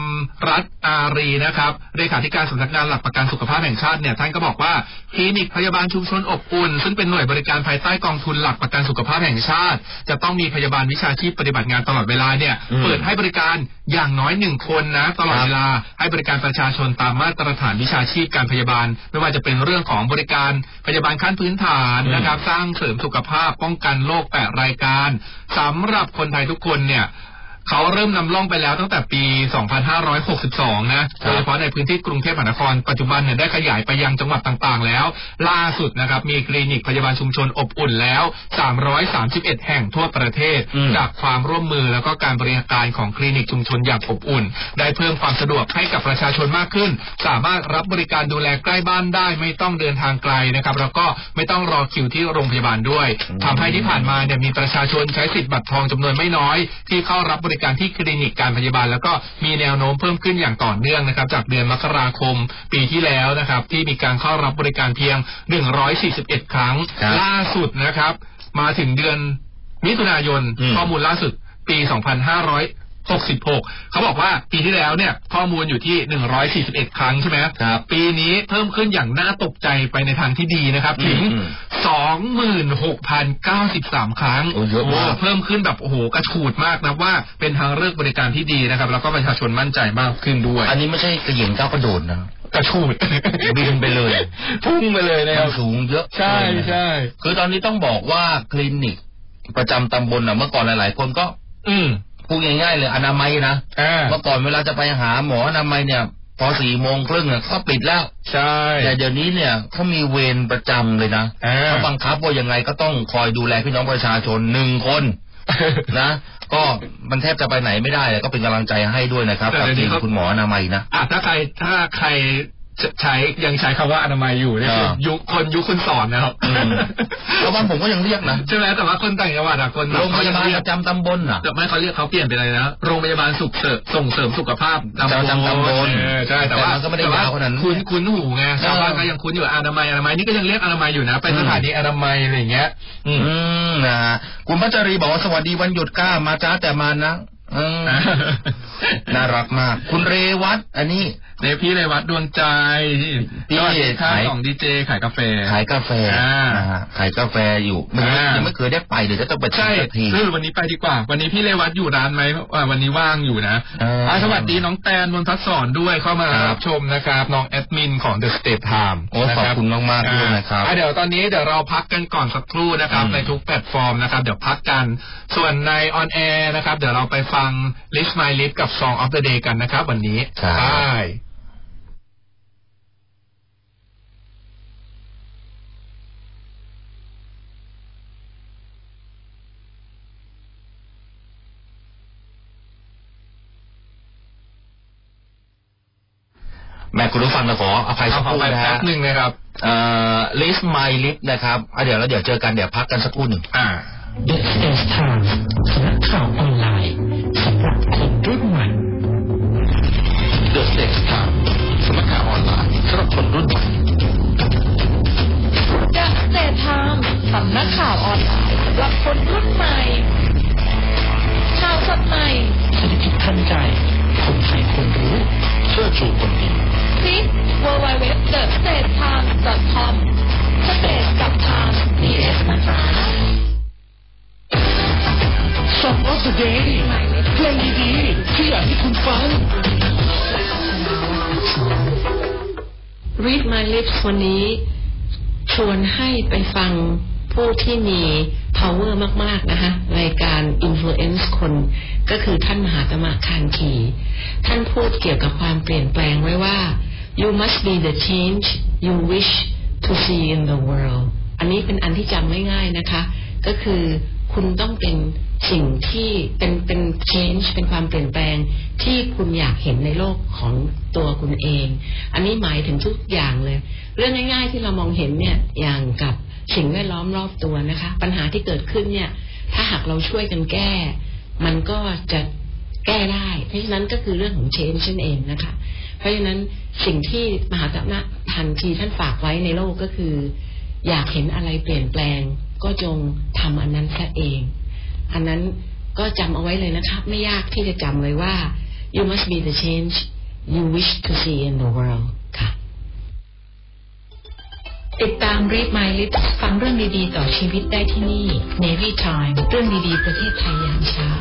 รัตน์อารีนะครับเลขาธิการสำนักงานหลักประกันสุขภาพแห่งชาติเนี่ยท่านก็บอกว่าคลินิกพยาบาลชุมชนอบอุ่นซึ่งเป็นหน่วยบริการภายใต้กองทุนหลักประกันสุขภาพแห่งชาติจะต้องมีพยาบาลวิชาชีพปฏิบัติงานตลอดเวลาเนี่ยเปิดให้บริการอย่างน้อย1คนนะตลอดเวลาให้บริการประชาชนตามมาตรฐานวิชาชีพการพยาบาลไม่ว่าจะเป็นเรื่องของบริการพยาบาลขั้นพื้นฐานนะครับสร้างเสริมสุขภาพป้องกันโรค8รายการสำหรับคนไทยทุกคนเนี่ยเขาเริ่มนำล่องไปแล้วตั้งแต่ปี 2562 นะโดยเฉพาะในพื้นที่กรุงเทพมหานครปัจจุบันเนี่ยได้ขยายไปยังจังหวัดต่างๆแล้วล่าสุดนะครับมีคลินิกพยาบาลชุมชนอบอุ่นแล้ว331แห่งทั่วประเทศจากความร่วมมือแล้วก็การบริการของคลินิกชุมชนอย่างอบอุ่นได้เพิ่มความสะดวกให้กับประชาชนมากขึ้นสามารถรับบริการดูแลใกล้บ้านได้ไม่ต้องเดินทางไกลนะครับแล้วก็ไม่ต้องรอคิวที่โรงพยาบาลด้วยทำให้ที่ผ่านมาเนี่ยมีประชาชนใช้สิทธิ์บัตรทองจำนวนไม่น้อยที่เข้ารับบริการที่คลินิกการพยาบาลแล้วก็มีแนวโน้มเพิ่มขึ้นอย่างต่อเนื่องนะครับจากเดือนมกราคมปีที่แล้วนะครับที่มีการเข้ารับบริการเพียง141ครั้งล่าสุดนะครับมาถึงเดือนมิถุนายนข้อมูลล่าสุดปี2566เขาบอกว่าปีที่แล้วเนี่ยข้อมูลอยู่ที่141ครั้งใช่ไหมครับปีนี้เพิ่มขึ้นอย่างน่าตกใจไปในทางที่ดีนะครับถึง 26,093 ครั้งเพิ่มขึ้นแบบโอ้โหกระฉูดมากนะว่าเป็นทางเลือกบริการที่ดีนะครับแล้วก็ประชาชนมั่นใจมากขึ้นด้วยอันนี้ไม่ใช่กระหยิ่งก้าวกระโดดนะกระชูดบินไปเลยพุ่งไปเลยนะครับสูงเยอะใช่ใช่คือตอนนี้ต้องบอกว่าคลินิกประจำตำบลเมื่อก่อนหลายๆคนก็พูดง่ายๆเลยอนามัยนะเมื่อก่อนเวลาจะไปหาหมออนามัยเนี่ยพอ 16:30 เนี่ยเขาปิดแล้วใช่แต่เดี๋ยวนี้เนี่ยเขามีเวรประจำเลยนะเขาบังคับว่ายังไงก็ต้องคอยดูแลพี่น้องประชาชน1คนนะก็มันแทบจะไปไหนไม่ได้ก็เป็นกำลังใจให้ด้วยนะครับกับทีมคุณหมออนามัยนะถ้าใครใช้ยังใช้คำว่าอนามัยอยู่เนี่ยยุคคนยุคคุณสอนนะครับแล้วบ้านผมก็ยังเรียกนะใช่ไหมแต่ว่าคนต่างจังหวัดอ่ะคนโรงพยาบาลประจำตำบลอ่ะแต่ไม่เขาเรียกเขาเปลี่ยนไปเลยนะโรงพยาบาลส่งเสริมสุขภาพตำบลใช่แต่ว่าก็ไม่ได้ยาวขนาดนั้นคุ้นหูไงชาวบ้านก็ยังคุ้นอยู่อนามัยนี่ก็ยังเรียกอนามัยอยู่นะไปสถานีอนามัยอะไรอย่างเงี้ยนะคุณพัชรีบอกว่าสวัสดีวันหยุดก้ามาจ้าแต่มานะ น่ารักมากคุณเรวัตอันนี้เรพี่เรวัตดวงใจที่ขายของดีเจขายกาแฟขายกาแฟอยู่ยังไม่เคยได้ไปเดี๋ยวจะต้องไปใช่คือวันนี้ไปดีกว่าวันนี้พี่เรวัตอยู่ร้านไหมวันนี้ว่างอยู่นะสวัสดีน้องแตนมนทัศน์สอนด้วยเข้ามารับชมนะครับน้องแอดมินของ The State Time ขอบคุณมากๆด้วยนะครับเดี๋ยวตอนนี้เดี๋ยวเราพักกันก่อนสักครู่นะครับในทุกแพลตฟอร์มนะครับเดี๋ยวพักกันส่วนในออนแอร์นะครับเดี๋ยวเราไปฟัง List My List กับ Song of the Day กันนะครับวันนี้ใช่แม่คุณผู้ฟังขออภัยสักครู่นะฮะนึงนะครับList My List นะครับเดี๋ยวแล้วเดี๋ยวเจอกันเดี๋ยวพักกันสักครู่หนึ่งThe State Time สำนักข่าวออนไลน์สำหรับคนรุ่นใหม่ The State Time สำนักข่าวออนไลน์สำหรับคนรุ่นใหม่ The State Time สำนักข่าวออนไลน์สำหรับคนรุ่นใหม่ข่าวสดใหม่เศรษฐกิจทันใจคนไทยคนรู้เชื่อชูคนดีที่ www.thestatetime.com สเตทกับไทม์ BS นะคะSong of the Day เพลงดีๆที่อยากให้คุณฟัง Read My Lips วันนี้ชวนให้ไปฟังผู้ที่มี power มากๆนะคะในการ influence คนก็คือท่านมหาตมะคานธีท่านพูดเกี่ยวกับความเปลี่ยนแปลงไว้ว่า You must be the change you wish to see in the world อันนี้เป็นอันที่จำง่ายๆนะคะก็คือคุณต้องเป็นสิ่งที่เป็น change เป็นความเปลี่ยนแปลงที่คุณอยากเห็นในโลกของตัวคุณเองอันนี้หมายถึงทุกอย่างเลยเรื่องง่ายๆที่เรามองเห็นเนี่ยอย่างกับสิ่งแวดล้อมรอบตัวนะคะปัญหาที่เกิดขึ้นเนี่ยถ้าหากเราช่วยกันแก้มันก็จะแก้ได้เพราะฉะนั้นก็คือเรื่องของ change นั่นเองนะคะเพราะฉะนั้นสิ่งที่มหาตมะคานธีท่านฝากไว้ในโลกก็คืออยากเห็นอะไรเปลี่ยนแปลงก็จงทำอันนั้นซะเองอันนั้นก็จำเอาไว้เลยนะคะไม่ยากที่จะจำเลยว่า you must be the change you wish to see in the world ค่ะติดตาม Read My Lips ฟังเรื่องดีๆต่อชีวิตได้ที่นี่ Navy Time เรื่องดีๆประเทศไทยยามเช้า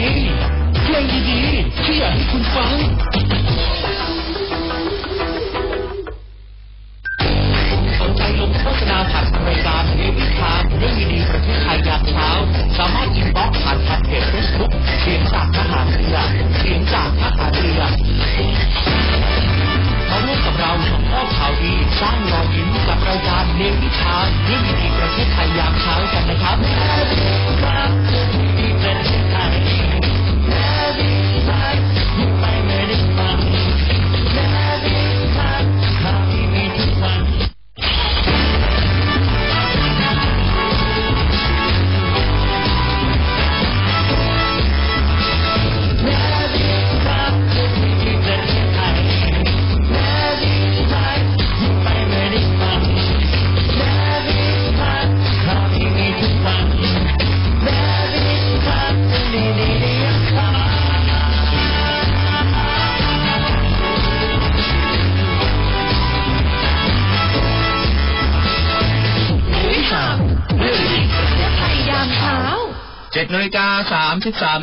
เพลงดีๆที่อยากให้คุณฟังสนใจลงโฆษณาผ่านรายการเนวิทามเรื่องดีๆประเทศไทยยามเช้าสามารถอินบ็อกซ์ผ่านทางเพจเฟซบุ๊กเสียงจากทหารเรือมาร่วมกับเราส่งข้อข่าวดีสร้างรอยยิ้มกับรายการเนวิทามเรื่องดีๆประเทศไทยยามเช้ากันนะครับ7:33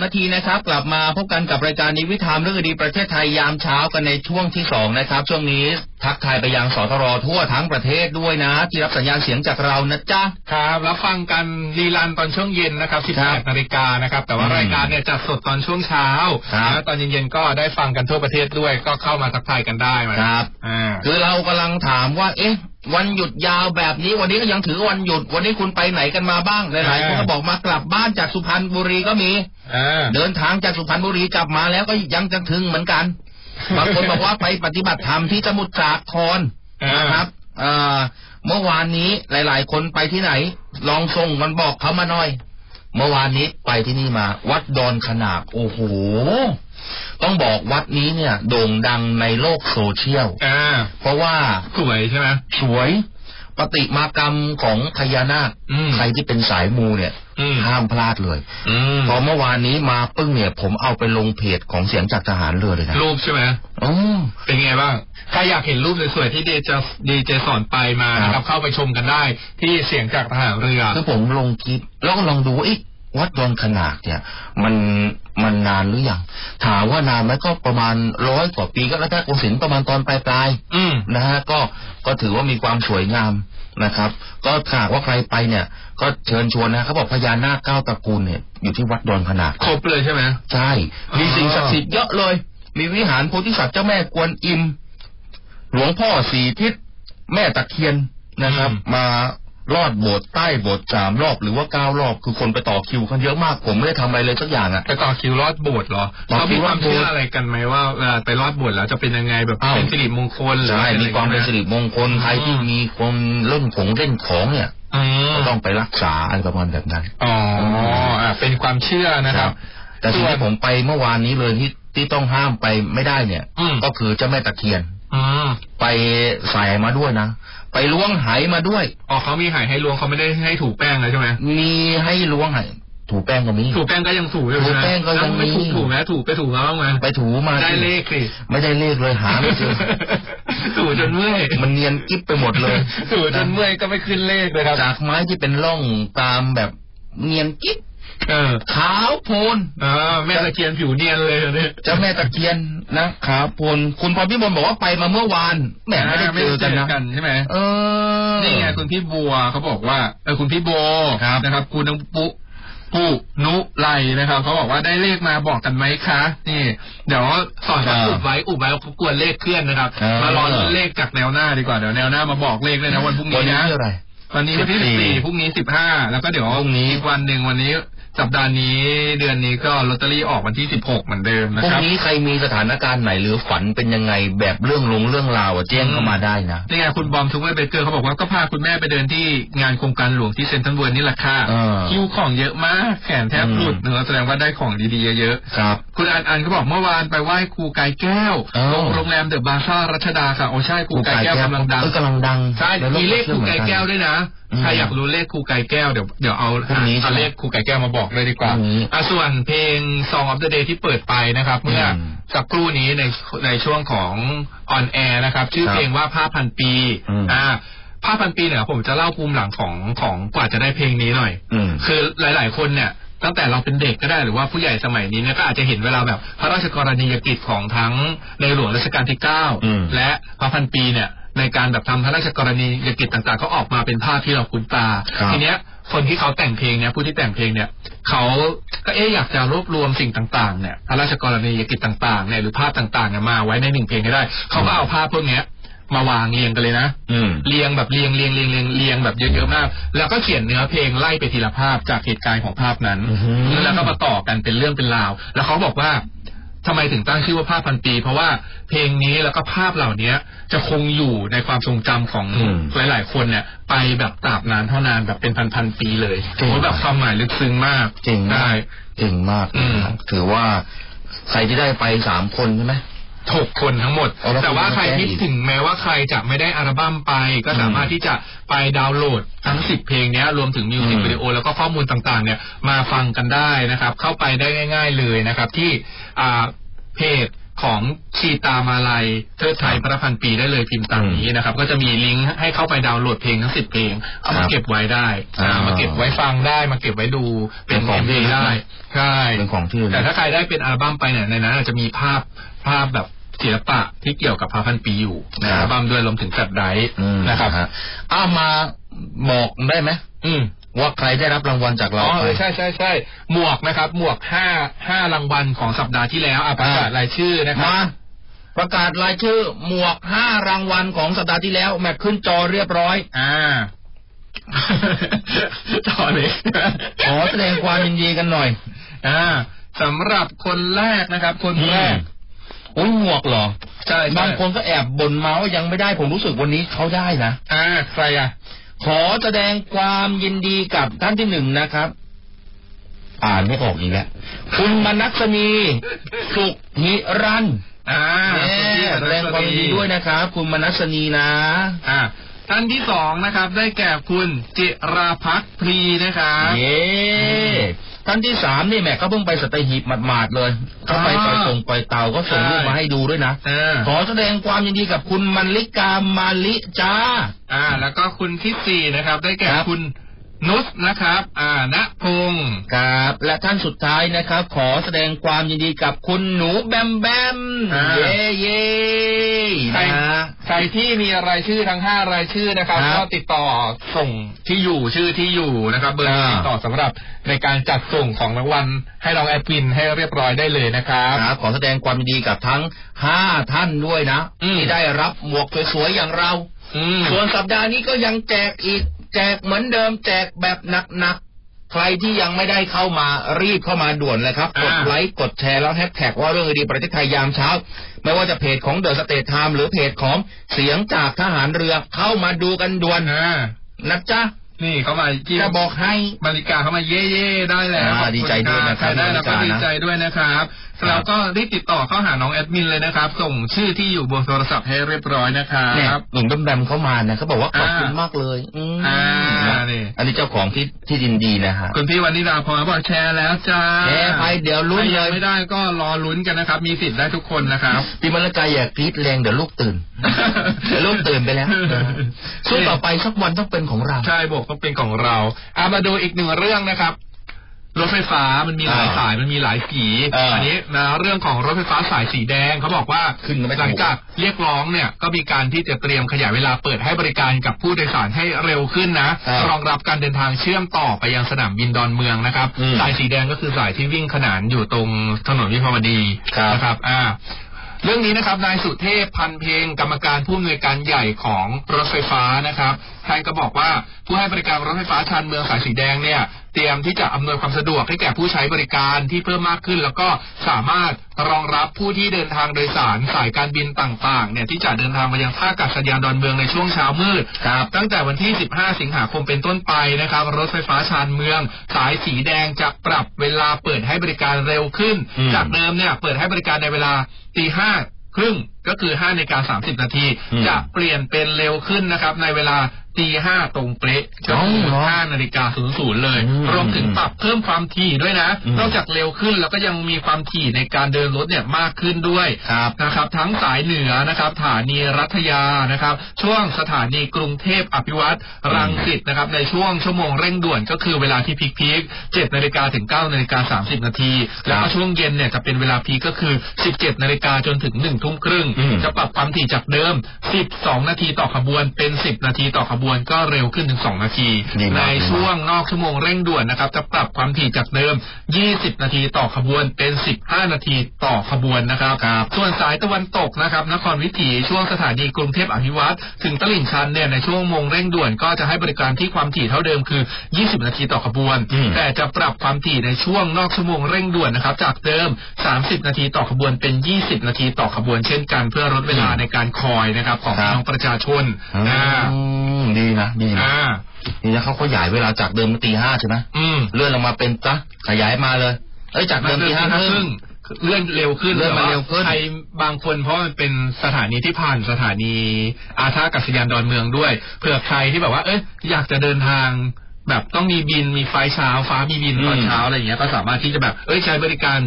น.นะครับกลับมาพบกันกับรายการนิวิธามเรื่องดีประเทศไทยยามเช้ากันในช่วงที่2นะครับช่วงนี้ทักทายไปยังสทร.ทั่วทั้งประเทศด้วยนะที่รับสัญญาณเสียงจากเรานะจ๊ะครับรับฟังกันรีรันตอนช่วงเย็นนะครับ 18:00 น.นะครับแต่ว่ารายการเนี่ยจัดสดตอนช่วงเช้าแล้วตอนเย็นๆก็ได้ฟังกันทั่วประเทศด้วยก็เข้ามาทักทายกันได้ครับคือเรากำลังถามว่าเอ๊ะวันหยุดยาวแบบนี้วันนี้ก็ยังถือวันหยุดวันนี้คุณไปไหนกันมาบ้างหลายๆคนก็บอกมากลับบ้านจากสุพรรณบุรีก็มีเดินทางจากสุพรรณบุรีกลับมาแล้วก็ยังจะถึงเหมือนกันบางคนบอกว่าไปปฏิบัติธรรมที่สมุทรสาครนะครับเมื่อวานนี้หลายๆคนไปที่ไหนลองส่งกันบอกเขามาหน่อยเมื่อวานนี้ไปที่นี่มาวัดดอนขนากโอ้โหต้องบอกวัดนี้เนี่ยโด่งดังในโลกโซเชียลเพราะว่าสวยใช่ไหมสวยประติมากรรมของพญานาคใครที่เป็นสายมูเนี่ยห้ามพลาดเลยพอเมื่อวานนี้มาปึ้งเนี่ยผมเอาไปลงเพจของเสียงจากทหารเรือเลยนะรูปใช่ไหมเป็นไงบ้างถ้าอยากเห็นรูปสวยๆที่ดีเจสอนไปมานะครับเข้าไปชมกันได้ที่เสียงจากทหารเรือคือผมลงคลิปแล้วก็ลองดูอีกวัดดอนขนากเนี่ยมันนานหรือยังถามว่านานไหมก็ประมาณ100 กว่าปีก็แล้วแต่องค์ศิลป์ประมาณตอนปลายๆนะฮะก็ถือว่ามีความสวยงามนะครับก็หากว่าใครไปเนี่ยก็เชิญชวนนะเขาบอกพญานาค9 ตระกูลเนี่ยอยู่ที่วัดดอนขนากครบเลยใช่ไหมใช่มีสิ่งศักดิ์สิทธิ์เยอะเลยมีวิหารโพธิสัตว์เจ้าแม่กวนอิมหลวงพ่อ4 ทิศแม่ตะเคียนนะครับมาลอดโบสถ์ใต้โบสถ์3 รอบหรือว่า9 รอบคือคนไปต่อคิวกันเยอะมากผมไม่ได้ทำอะไรเลยสักอย่างอ่ะไปต่อคิวลอดโบสถ์เหรอเขามีความเชื่ออะไรกันไหมว่าไปลอดโบสถ์แล้วจะเป็นยังไงแบบเป็นสิริมงคลใช่มีความเป็นสิริมงคลใครที่มีคนเล่นของเล่นของเนี่ยก็ต้องไปรักษาอะไรประมาณแบบนั้นอ๋อเป็นความเชื่อนะครับแต่ที่ผมไปเมื่อวานนี้เลยที่ต้องห้ามไปไม่ได้เนี่ยก็คือเจ้าแม่ตะเคียนไปใส่มาด้วยนะไปล้วงหายมาด้วยอ๋อเขามีหายให้ล้วงเขาไม่ได้ให้ถูแป้งเลยใช่ไหมมีให้ล้วงหายถูแป้งก็มีถูแป้งก็ยังถูอยู่นะถูแป้งก็ยังมีถูแม่ถูไปถูมาบ้างไหมไปถูมาได้เลขสิไม่ได้เลขเลยหาไม่เจอถูจนเมื่อยมันเนียนกิ๊บไปหมดเลยถูจนเมื่อยก็ไม่ขึ้นเลขเลยครับจากไม้ที่เป็นร่องตามแบบเนียนกิ๊บขาวโพลนแม่ตะเคียนผิวเนียนเลยเนี่ยเจ้าแม่ตะเคียนนะขาวโพลนคุณพรพิมลบอกว่าไปมาเมื่อวานแหมไม่ได้เจอกันนะใช่ไหมนี่ไงคุณพี่บัวเขาบอกว่าคุณพี่โบนะครับคุณน้องปุ๊นุไลนะครับเขาบอกว่าได้เลขมาบอกกันไหมคะนี่เดี๋ยวสอนมาอุบไว้กวนเลขเคลื่อนนะครับมารอเลขจากแนวหน้าดีกว่าเดี๋ยวแนวหน้ามาบอกเลขเลยนะวันพรุ่งนี้นะวันนี้วันที่14พรุ่งนี้15แล้วก็เดี๋ยวพรุ่งนี้วันหนึ่งวันนี้สัปดาห์นี้เดือนนี้ก็ลอตเตอรี่ออกวันที่16เหมือนเดิมนะครับพรุ่งนี้ใครมีสถานการณ์ไหนหรือฝันเป็นยังไงแบบเรื่องราวแจ้งเข้ามาได้นะนี่ไงคุณบอมทุกเมื่อไปเจอเขาบอกว่าก็พาคุณแม่ไปเดินที่งานโครงการหลวงที่เซ็นทรัลเวิลด์นี่แหละค่ะคิวของเยอะมากแขนแทบหลุดเนื้อแสดงว่าได้ของดีๆเยอะๆครับคุณอันก็บอกเมื่อวานไปไหว้ครูกายแก้วโรงแรมเดอะบาซ่ารัชดาค่ะโอ้ใช่ครูกายแก้วกำลังดังใช่มีเลขครูกายแก้วด้วยนะใครอยากรู้เลขครูไก่แก้วเดี๋ยวเอาเลขครูไก่แก้วมาบอกเลยดีกว่าส่วนเพลง Song of the Day ที่เปิดไปนะครับเมื่อสักครู่นี้ในช่วงของ On Air นะครับชื่อเพลงว่าภาพพันปีภาพพันปีเนี่ยผมจะเล่าภูมิหลังของกว่าจะได้เพลงนี้หน่อยคือหลายๆคนเนี่ย ตั้งแต่เราเป็นเด็กก็ได้หรือว่าผู้ใหญ่สมัยนี้เนี่ยก็อาจจะเห็นเวลาแบบพระราชกรณียกิจของทั้งในหลวงรัชกาลที่9และพระพันปีเนี่ยในการแบบทำพระราชกรณียกิจต่างๆก็ออกมาเป็นภาพที่เราคุ้นตาทีเนี้ยคนที่เขาแต่งเพลงเนี่ยผู้ที่แต่งเพลงเนี่ยเขาก็อยากจะรวบรวมสิ่งต่างๆเนี่ยพระราชกรณียกิจต่างๆเนี่ยหรือภาพต่างๆเนี่ยมาไว้ในหนึ่งเพลงให้ได้เขาก็เอาภาพพวกเนี้ยมาวางเรียงกันเลยนะเรียงแบบเรียงแบบเยอะๆมากแล้วก็เขียนเนื้อเพลงไล่ไปทีละภาพจากเหตุการณ์ของภาพนั้นแล้วก็มาต่อกันเป็นเรื่องเป็นราวแล้วเขาบอกว่าทำไมถึงตั้งชื่อว่าภาพพันปีเพราะว่าเพลงนี้แล้วก็ภาพเหล่านี้จะคงอยู่ในความทรงจำของหลายๆคนเนี่ยไปแบบตราบนานเท่านานแบบเป็นพันๆปีเลยโอ้แบบความหมายลึกซึ้งมากจริงได้จริงมากถือว่าใครที่ได้ไป3คนใช่ไหม6 คนทั้งหมดแต่ว่าใครที่ถึงแม้ว่าใครจะไม่ได้อัลบั้มไปก็สามารถที่จะไปดาวน์โหลดทั้ง10เพลงนี้รวมถึงมิวสิกวิดีโอแล้วก็ข้อมูลต่างๆเนี่ยมาฟังกันได้นะครับเข้าไปได้ง่ายๆเลยนะครับที่เพจของชีตามาลัยเทิดไทยพระพันปีได้เลยพิมพ์ตามนี้นะครับก็จะมีลิงก์ให้เข้าไปดาวน์โหลดเพลงทั้ง10เพลงเอามาเก็บไว้ได้มาเก็บไว้ฟังได้มาเก็บไว้ดูเป็นของที่ได้ใช่เป็นของที่แต่ถ้าใครได้เป็นอัลบั้มไปเนี่ยในนั้นอาจจะมีภาพแบบศิลปะที่เกี่ยวกับพระพันปีอยู่ในอัลบั้มด้วยรวมถึงแฟลชไดรฟ์นะครับอ้ามาบอกได้ไหมว่าใครได้รับรางวัลจากเราไปใช่หมวกนะครับหมวก5รางวัลของสัปดาห์ที่แล้วประกาศรายชื่อนะครับมาประกาศรายชื่อหมวก5รางวัลของสัปดาห์ที่แล้วแม็กขึ้นจอเรียบร้อยจอเลยขอแสดงความยินดีกันหน่อยสำหรับคนแรกนะครับคนแรกหมวกเหรอใช่บางคนก็แอบบ่นเมาส์ยังไม่ได้ผมรู้สึกวันนี้เขาได้นะใครขอแสดงความยินดีกับท่านที่1นะครับไม่ออกอีกแล้วคุณมนัสมีสุขนิรันดร์แสดงความยินดีด้วยนะครับคุณมนัสมีนะท่านที่2นะครับได้แก่คุณจิราภัทรพลีนะครับเย้ท่านที่3นี่แม่ก็เพิ่งไปสัตหีบหมาดๆเลยเขาไปปล่อยเตาก็ส่งรูปมาให้ดูด้วยนะขอแสดงความยินดีกับคุณมลิกามาลิจ้าแล้วก็คุณที่4นะครับได้แก่คุณนุชนะครับณพงศ์ครับและท่านสุดท้ายนะครับขอแสดงความยินดีกับคุณหนูแบมแบมเย้เย้ใครที่มีรายชื่อทั้ง5รายชื่อนะครับก็ติดต่อส่งที่อยู่ชื่อที่อยู่นะครับเบอร์ติดต่อสำหรับในการจัดส่งของรางวัลให้น้องแอดมินให้เรียบร้อยได้เลยนะครับขอแสดงความยินดีกับทั้ง5ท่านด้วยนะที่ได้รับหมวกสวยๆอย่างเราส่วนสัปดาห์นี้ก็ยังแจกอีกแจกเหมือนเดิมแจกแบบหนักๆใครที่ยังไม่ได้เข้ามารีบเข้ามาด่วนเลยครับกดไลค์กดแชร์แล้วแฮชแท็กว่าเรื่องดีประเทศไทยยามเช้าไม่ว่าจะเพจของเดอะสเตทไทม์หรือเพจของเสียงจากทหารเรือเข้ามาดูกันด่วนนะจ๊ะนี่เข้ามาจะบอกให้บริการเข้ามาเย่ๆได้แล้วดีใจด้วยนะครับได้แล้วก็ดีใจด้วยนะครับเราก็รีบติดต่อเข้าหาน้องแอดมินเลยนะครับส่งชื่อที่อยู่บนโทรศัพท์ให้เรียบร้อยนะครับหนุ่มแบมเข้ามานะเขาบอกว่าขอบคุณมากเลยอันนี้เจ้าของที่ดินดีนะฮะคุณพี่วันนี้ดาพอบอกแชร์แล้วจ้าแชร์ไปเดี๋ยวลุ้นเลยไม่ได้ก็รอลุ้นกันนะครับมีสิทธิ์ได้ทุกคนนะครับพี่มรกายอยากพีดแรงเดี๋ยวลูกตื่นไปแล้วช่วงต่อไปสักวันต้องเป็นของเราใช่บอกต้องเป็นของเรามาดูอีกหนึ่งเรื่องนะครับรถไฟฟ้ามันมีหลายสายมันมีหลายสีอันนี้นะเรื่องของรถไฟฟ้าสายสีแดงเขาบอกว่าหลังจากเรียกร้องเนี่ยก็มีการที่จะเตรียมขยายเวลาเปิดให้บริการกับผู้โดยสารให้เร็วขึ้นนะรองรับการเดินทางเชื่อมต่อไปยังสนามบินดอนเมืองนะครับสายสีแดงก็คือสายที่วิ่งขนานอยู่ตรงถนนวิภาวดีนะครับเรื่องนี้นะครับนายสุเทพพันเพลงกรรมการผู้อำนวยการใหญ่ของรถไฟฟ้านะครับท่านก็บอกว่าผู้ให้บริการรถไฟฟ้าชานเมืองสายสีแดงเนี่ยเตรียมที่จะอำนวยความสะดวกให้แก่ผู้ใช้บริการที่เพิ่มมากขึ้นแล้วก็สามารถรองรับผู้ที่เดินทางโดยสารสายการบินต่างๆเนี่ยที่จะเดินทางมายังท่าอากาศยานดอนเมืองในช่วงเช้ามืดตั้งแต่วันที่15สิงหาคมเป็นต้นไปนะครับรถไฟฟ้าชานเมืองสายสีแดงจะปรับเวลาเปิดให้บริการเร็วขึ้นจากเดิมเนี่ยเปิดให้บริการในเวลา 17:30 ก็คือ 5:30 น.จะเปลี่ยนเป็นเร็วขึ้นนะครับในเวลา ตีห้าตรงเป๊ะจนถึง5:00 น.เลยรวมถึงปรับเพิ่มความถี่ด้วยนะนอกจากเร็วขึ้นแล้วก็ยังมีความถี่ในการเดินรถเนี่ยมากขึ้นด้วยนะครับทั้งสายเหนือนะครับสถานีรัตยานะครับช่วงสถานีกรุงเทพอภิวัตรรังสิตนะครับในช่วงชั่วโมงเร่งด่วนก็คือเวลาที่พีคๆ 7:00 น. ถึง 9:30 น.แล้วช่วงเย็นเนี่ยจะเป็นเวลาพีคก็คือ 17:00 น. จนถึง 1:30 น.จะปรับความถี่จากเดิม12 นาทีต่อขบวนเป็น10 นาทีต่อขบวนก็เร็วขึ้นถึง2 นาทีในช่วงนอกชั่วโมงเร่งด่วนนะครับจะปรับความถี่จากเดิม20 นาทีต่อขบวนเป็น15 นาทีต่อขบวนนะครับส่วนสายตะวันตกนะครับนครวิถีช่วงสถานีกรุงเทพอภิวัตรถึงตลิ่งชันเนี่ยในช่วงมงเร่งด่วนก็จะให้บริการที่ความถี่เท่าเดิมคือ20 นาทีต่อขบวนแต่จะปรับความถี่ในช่วงนอกชั่วโมงเร่งด่วนนะครับจากเดิม30 นาทีต่อขบวนเป็น20 นาทีต่อขบวนเช่นกันเพื่อลดเวลาในการคอยนะครับของพี่น้องประชาชนดีนะดีนะนี่นะเขาขยายเวลาจากเดิมมา 5:00 น.ใช่ไหมเลื่อนลงมาเป็นจ้ะขยายมาเลยจากเดิม 5:30 น.เลื่อนเร็วขึ้นเลื่อนมาเร็วขึ้นใครบางคนเพราะมันเป็นสถานีที่ผ่านสถานีอาท่ากัศยานดอนเมืองด้วยเผื่อใครที่แบบว่าอยากจะเดินทางแบบต้องมีบินมีไฟเช้าฟ้ามีบินตอนเช้าอะไรอย่างเงี้ยก็สามารถที่จะแบบใช้บริการ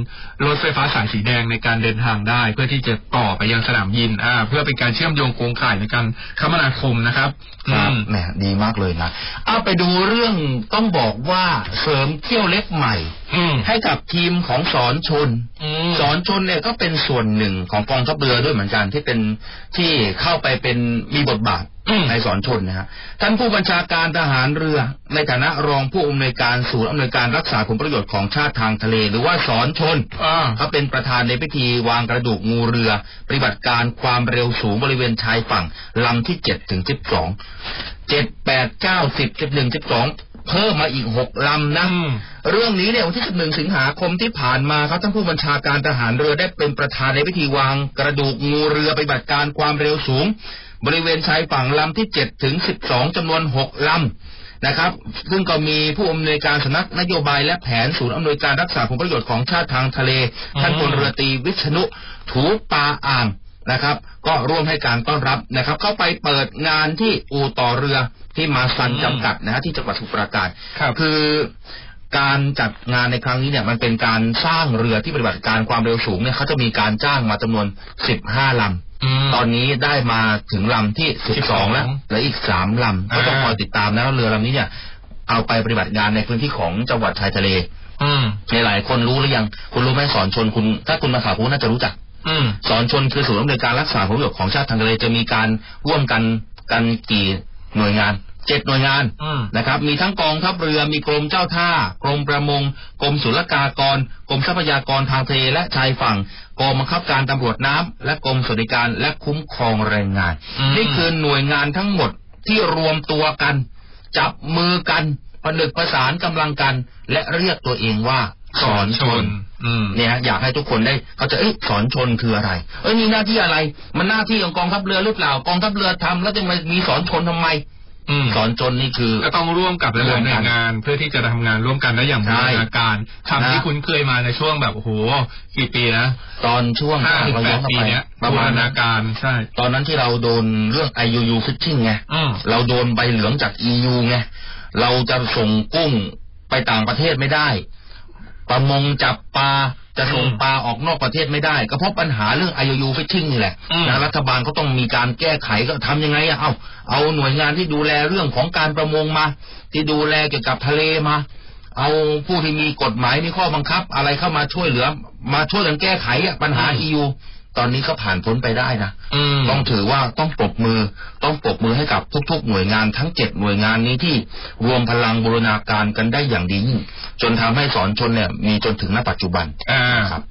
รถไฟฟ้าสายสีแดงในการเดินทางได้เพื่อที่จะต่อไปยังสนามบินเพื่อเป็นการเชื่อมโยงโครงข่ายในการคมนาคมนะครับครับแหมดีมากเลยนะเอาไปดูเรื่องต้องบอกว่าเสริมเที่ยวเล็กใหม่ให้กับทีมของสอนชนเนี่ยก็เป็นส่วนหนึ่งของกองทัพเรือด้วยเหมือนกันที่เป็นที่เข้าไปเป็นมีบทบาทในสอนชนนะฮะท่านผู้บัญชาการทหารเรือในฐานะรองผู้อำนวยการศูนย์อำนวยการรักษาผลประโยชน์ของชาติทางทะเลหรือว่าสอนชนเขาเป็นประธานในพิธีวางกระดูกงูเรือปฏิบัติการความเร็วสูงบริเวณชายฝั่งลำที่7 ถึง 12 7 8 9 10 11 12เพิ่มมาอีก6 ลำนะเรื่องนี้เนี่ยวันที่11 สิงหาคมที่ผ่านมาครับท่านผู้บัญชาการทหารเรือได้เป็นประธานในพิธีวางกระดูกงูเรือปฏิบัติการความเร็วสูงบริเวณชายฝั่งลำที่7 ถึง 12จำนวน6 ลำนะครับซึ่งก็มีผู้อำนวยการสำนักนโยบายและแผนศูนย์อำนวยการรักษาผลประโยชน์ของชาติทางทะเลท่านพลเรือตรีวิษณุถูปาอ่างนะครับก็ร่วมให้การต้อนรับนะครับเข้าไปเปิดงานที่อู่ต่อเรือที่มาซันจำกัดนะฮะที่จังหวัดสมุทรปราการคือการจัดงานในครั้งนี้เนี่ยมันเป็นการสร้างเรือที่ปฏิบัติการความเร็วสูงเนี่ยเขาจะมีการจ้างมาจำนวน15 ลำตอนนี้ได้มาถึงลำที่12แล้วเหลืออีก3 ลำก็ต้องคอยติดตามนะเรือลำนี้เนี่ยเอาไปปฏิบัติงานในพื้นที่ของจังหวัดชายทะเลหลายคนรู้หรือยังคุณรู้ไหมสอนชนคุณถ้าคุณมาข่าวคุณน่าจะรู้จักสอนชนคือศูนย์อำนวยการรักษาผลประโยชน์ของชาติทางทะเลจะมีการร่วมกันกี่หน่วยงาน7 หน่วยงานนะครับมีทั้งกองทัพเรือมีกรมเจ้าท่ากรมประมงกรมศุลกากรกรมทรัพยากรทางทะเลและชายฝั่งกองบังคับการตำรวจน้ำและกรมสวัสดิการและคุ้มครองแรงงานนี่คือหน่วยงานทั้งหมดที่รวมตัวกันจับมือกันผนึกประสานกำลังกันและเรียกตัวเองว่าสอนชนเนี่ยอยากให้ทุกคนได้เขาจะสอนชนคืออะไรมีหน้าที่อะไรมันหน้าที่ของกองทัพเรือหรือเปล่ากองทัพเรือทำแล้วจะมีสอนชนทำไมสอนชนนี่คือก็ต้องร่วมกับหลายหน่วยงานเพื่อที่จะทำงานร่วมกันและอย่างบูรณาการทำที่คุ้นเคยมาในช่วงแบบโอ้โหกี่ปีนะตอนช่วง5-8 ปีเนี้ยบูรณาการใช่ตอนนั้นที่เราโดนเรื่อง IUU fishing ไงเราโดนใบเหลืองจาก EU ไงเราจะส่งกุ้งไปต่างประเทศไม่ได้ประมงจับปลาจะส่งปลาออกนอกประเทศไม่ได้ก็เพราะปัญหาเรื่อง IUU fishing นี่แหละนะรัฐบาลก็ต้องมีการแก้ไขก็ทำยังไงเอาหน่วยงานที่ดูแลเรื่องของการประมงมาที่ดูแลเกี่ยวกับทะเลมาเอาผู้ที่มีกฎหมายมีข้อบังคับอะไรเข้ามาช่วยเหลือมาช่วยกันแก้ไขปัญหา EU ตอนนี้ก็ผ่านพ้นไปได้นะต้องถือว่าต้องปรบมือให้กับทุกๆหน่วยงานทั้ง7 หน่วยงานนี้ที่รวมพลังบูรณาการกันได้อย่างดียิ่งจนทำให้สอนชนเนี่ยมีจนถึงณปัจจุบันครับ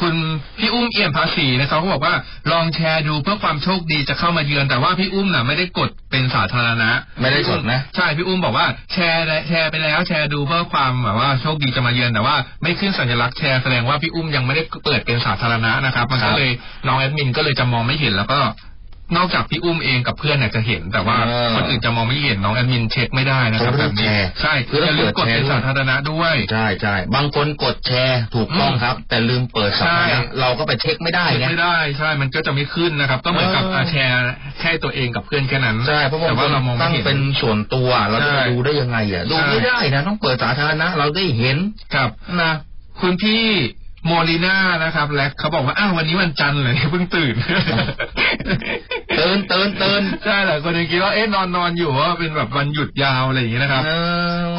คุณพี่อุ้มเอี่ยมภาษีนะครับเขาบอกว่าลองแชร์ดูเพื่อความโชคดีจะเข้ามาเยือนแต่ว่าพี่อุ้มน่ะไม่ได้กดเป็นสาธารณะไม่ได้กดนะใช่พี่อุ้มบอกว่าแชร์ไปแล้วแชร์ดูเพื่อความแบบว่าโชคดีจะมาเยือนแต่ว่าไม่ขึ้นสัญลักษณ์แชร์แสดงว่าพี่อุ้มยังไม่ได้เปิดเป็นสาธารณะนะครับมันก็เลยน้องแอดมินก็เลยจะมองไม่เห็นแล้วก็ นอกจากพี่อุ้มเองกับเพื่อนเนี่ยจะเห็นแต่ว่าคนอื่นจะมองไม่เห็นน้องแอดมินเช็คไม่ได้นะครับแบบนี้ใช่เพื่อนลืมกดเป็นสาธารณะด้วยใช่ใช่บางคนกดแชร์ถูกต้องครับแต่ลืมเปิดสาธารณะเราก็ไปเช็คไม่ได้เนี่ยไม่ได้ใช่มันก็จะไม่ขึ้นนะครับต้องเหมือนกับแชร์แค่ตัวเองกับเพื่อนแค่นั้นใช่เพราะว่าเรามองไม่เห็นเป็นส่วนตัวเราจะดูได้ยังไงอ่ะดูไม่ได้นะต้องเปิดสาธารณะเราได้เห็นครับนะคุณพี่โมลีน่านะครับและเขาบอกว่าอ้าววันนี้วันจันทร์เลยเพิ่งตื่นตื่นใช่แหละคนนึงคิดว่าเอ๊ะนอนอยู่ว่าเป็นแบบวันหยุดยาวอะไรอย่างนี้นะครับ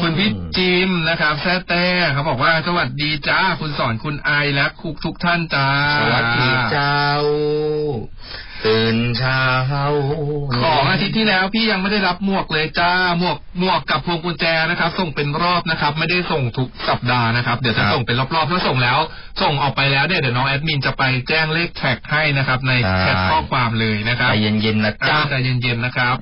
คุณพี่จิมนะครับแซ่แต้เขาบอกว่าสวัสดีจ้าคุณสอนคุณไอและคุกทุกท่านจ้าสวัสดีเจ้าตื่นเช้าของอาทิตย์ที่แล้วพี่ยังไม่ได้รับหมวกเลยจ้าหมวกกับพวงกุญแจนะครับส่งเป็นรอบนะครับไม่ได้ส่งทุกสัปดาห์นะครับเดี๋ยวจะส่งเป็นรอบๆถ้าส่งแล้วส่งออกไปแล้วเนี่ยเดี๋ยวน้องแอดมินจะไปแจ้งเลขแท็กให้นะครับในแชทข้อความเลยนะครับใจเย็นๆนะจ้าใจเย็นๆนะครับ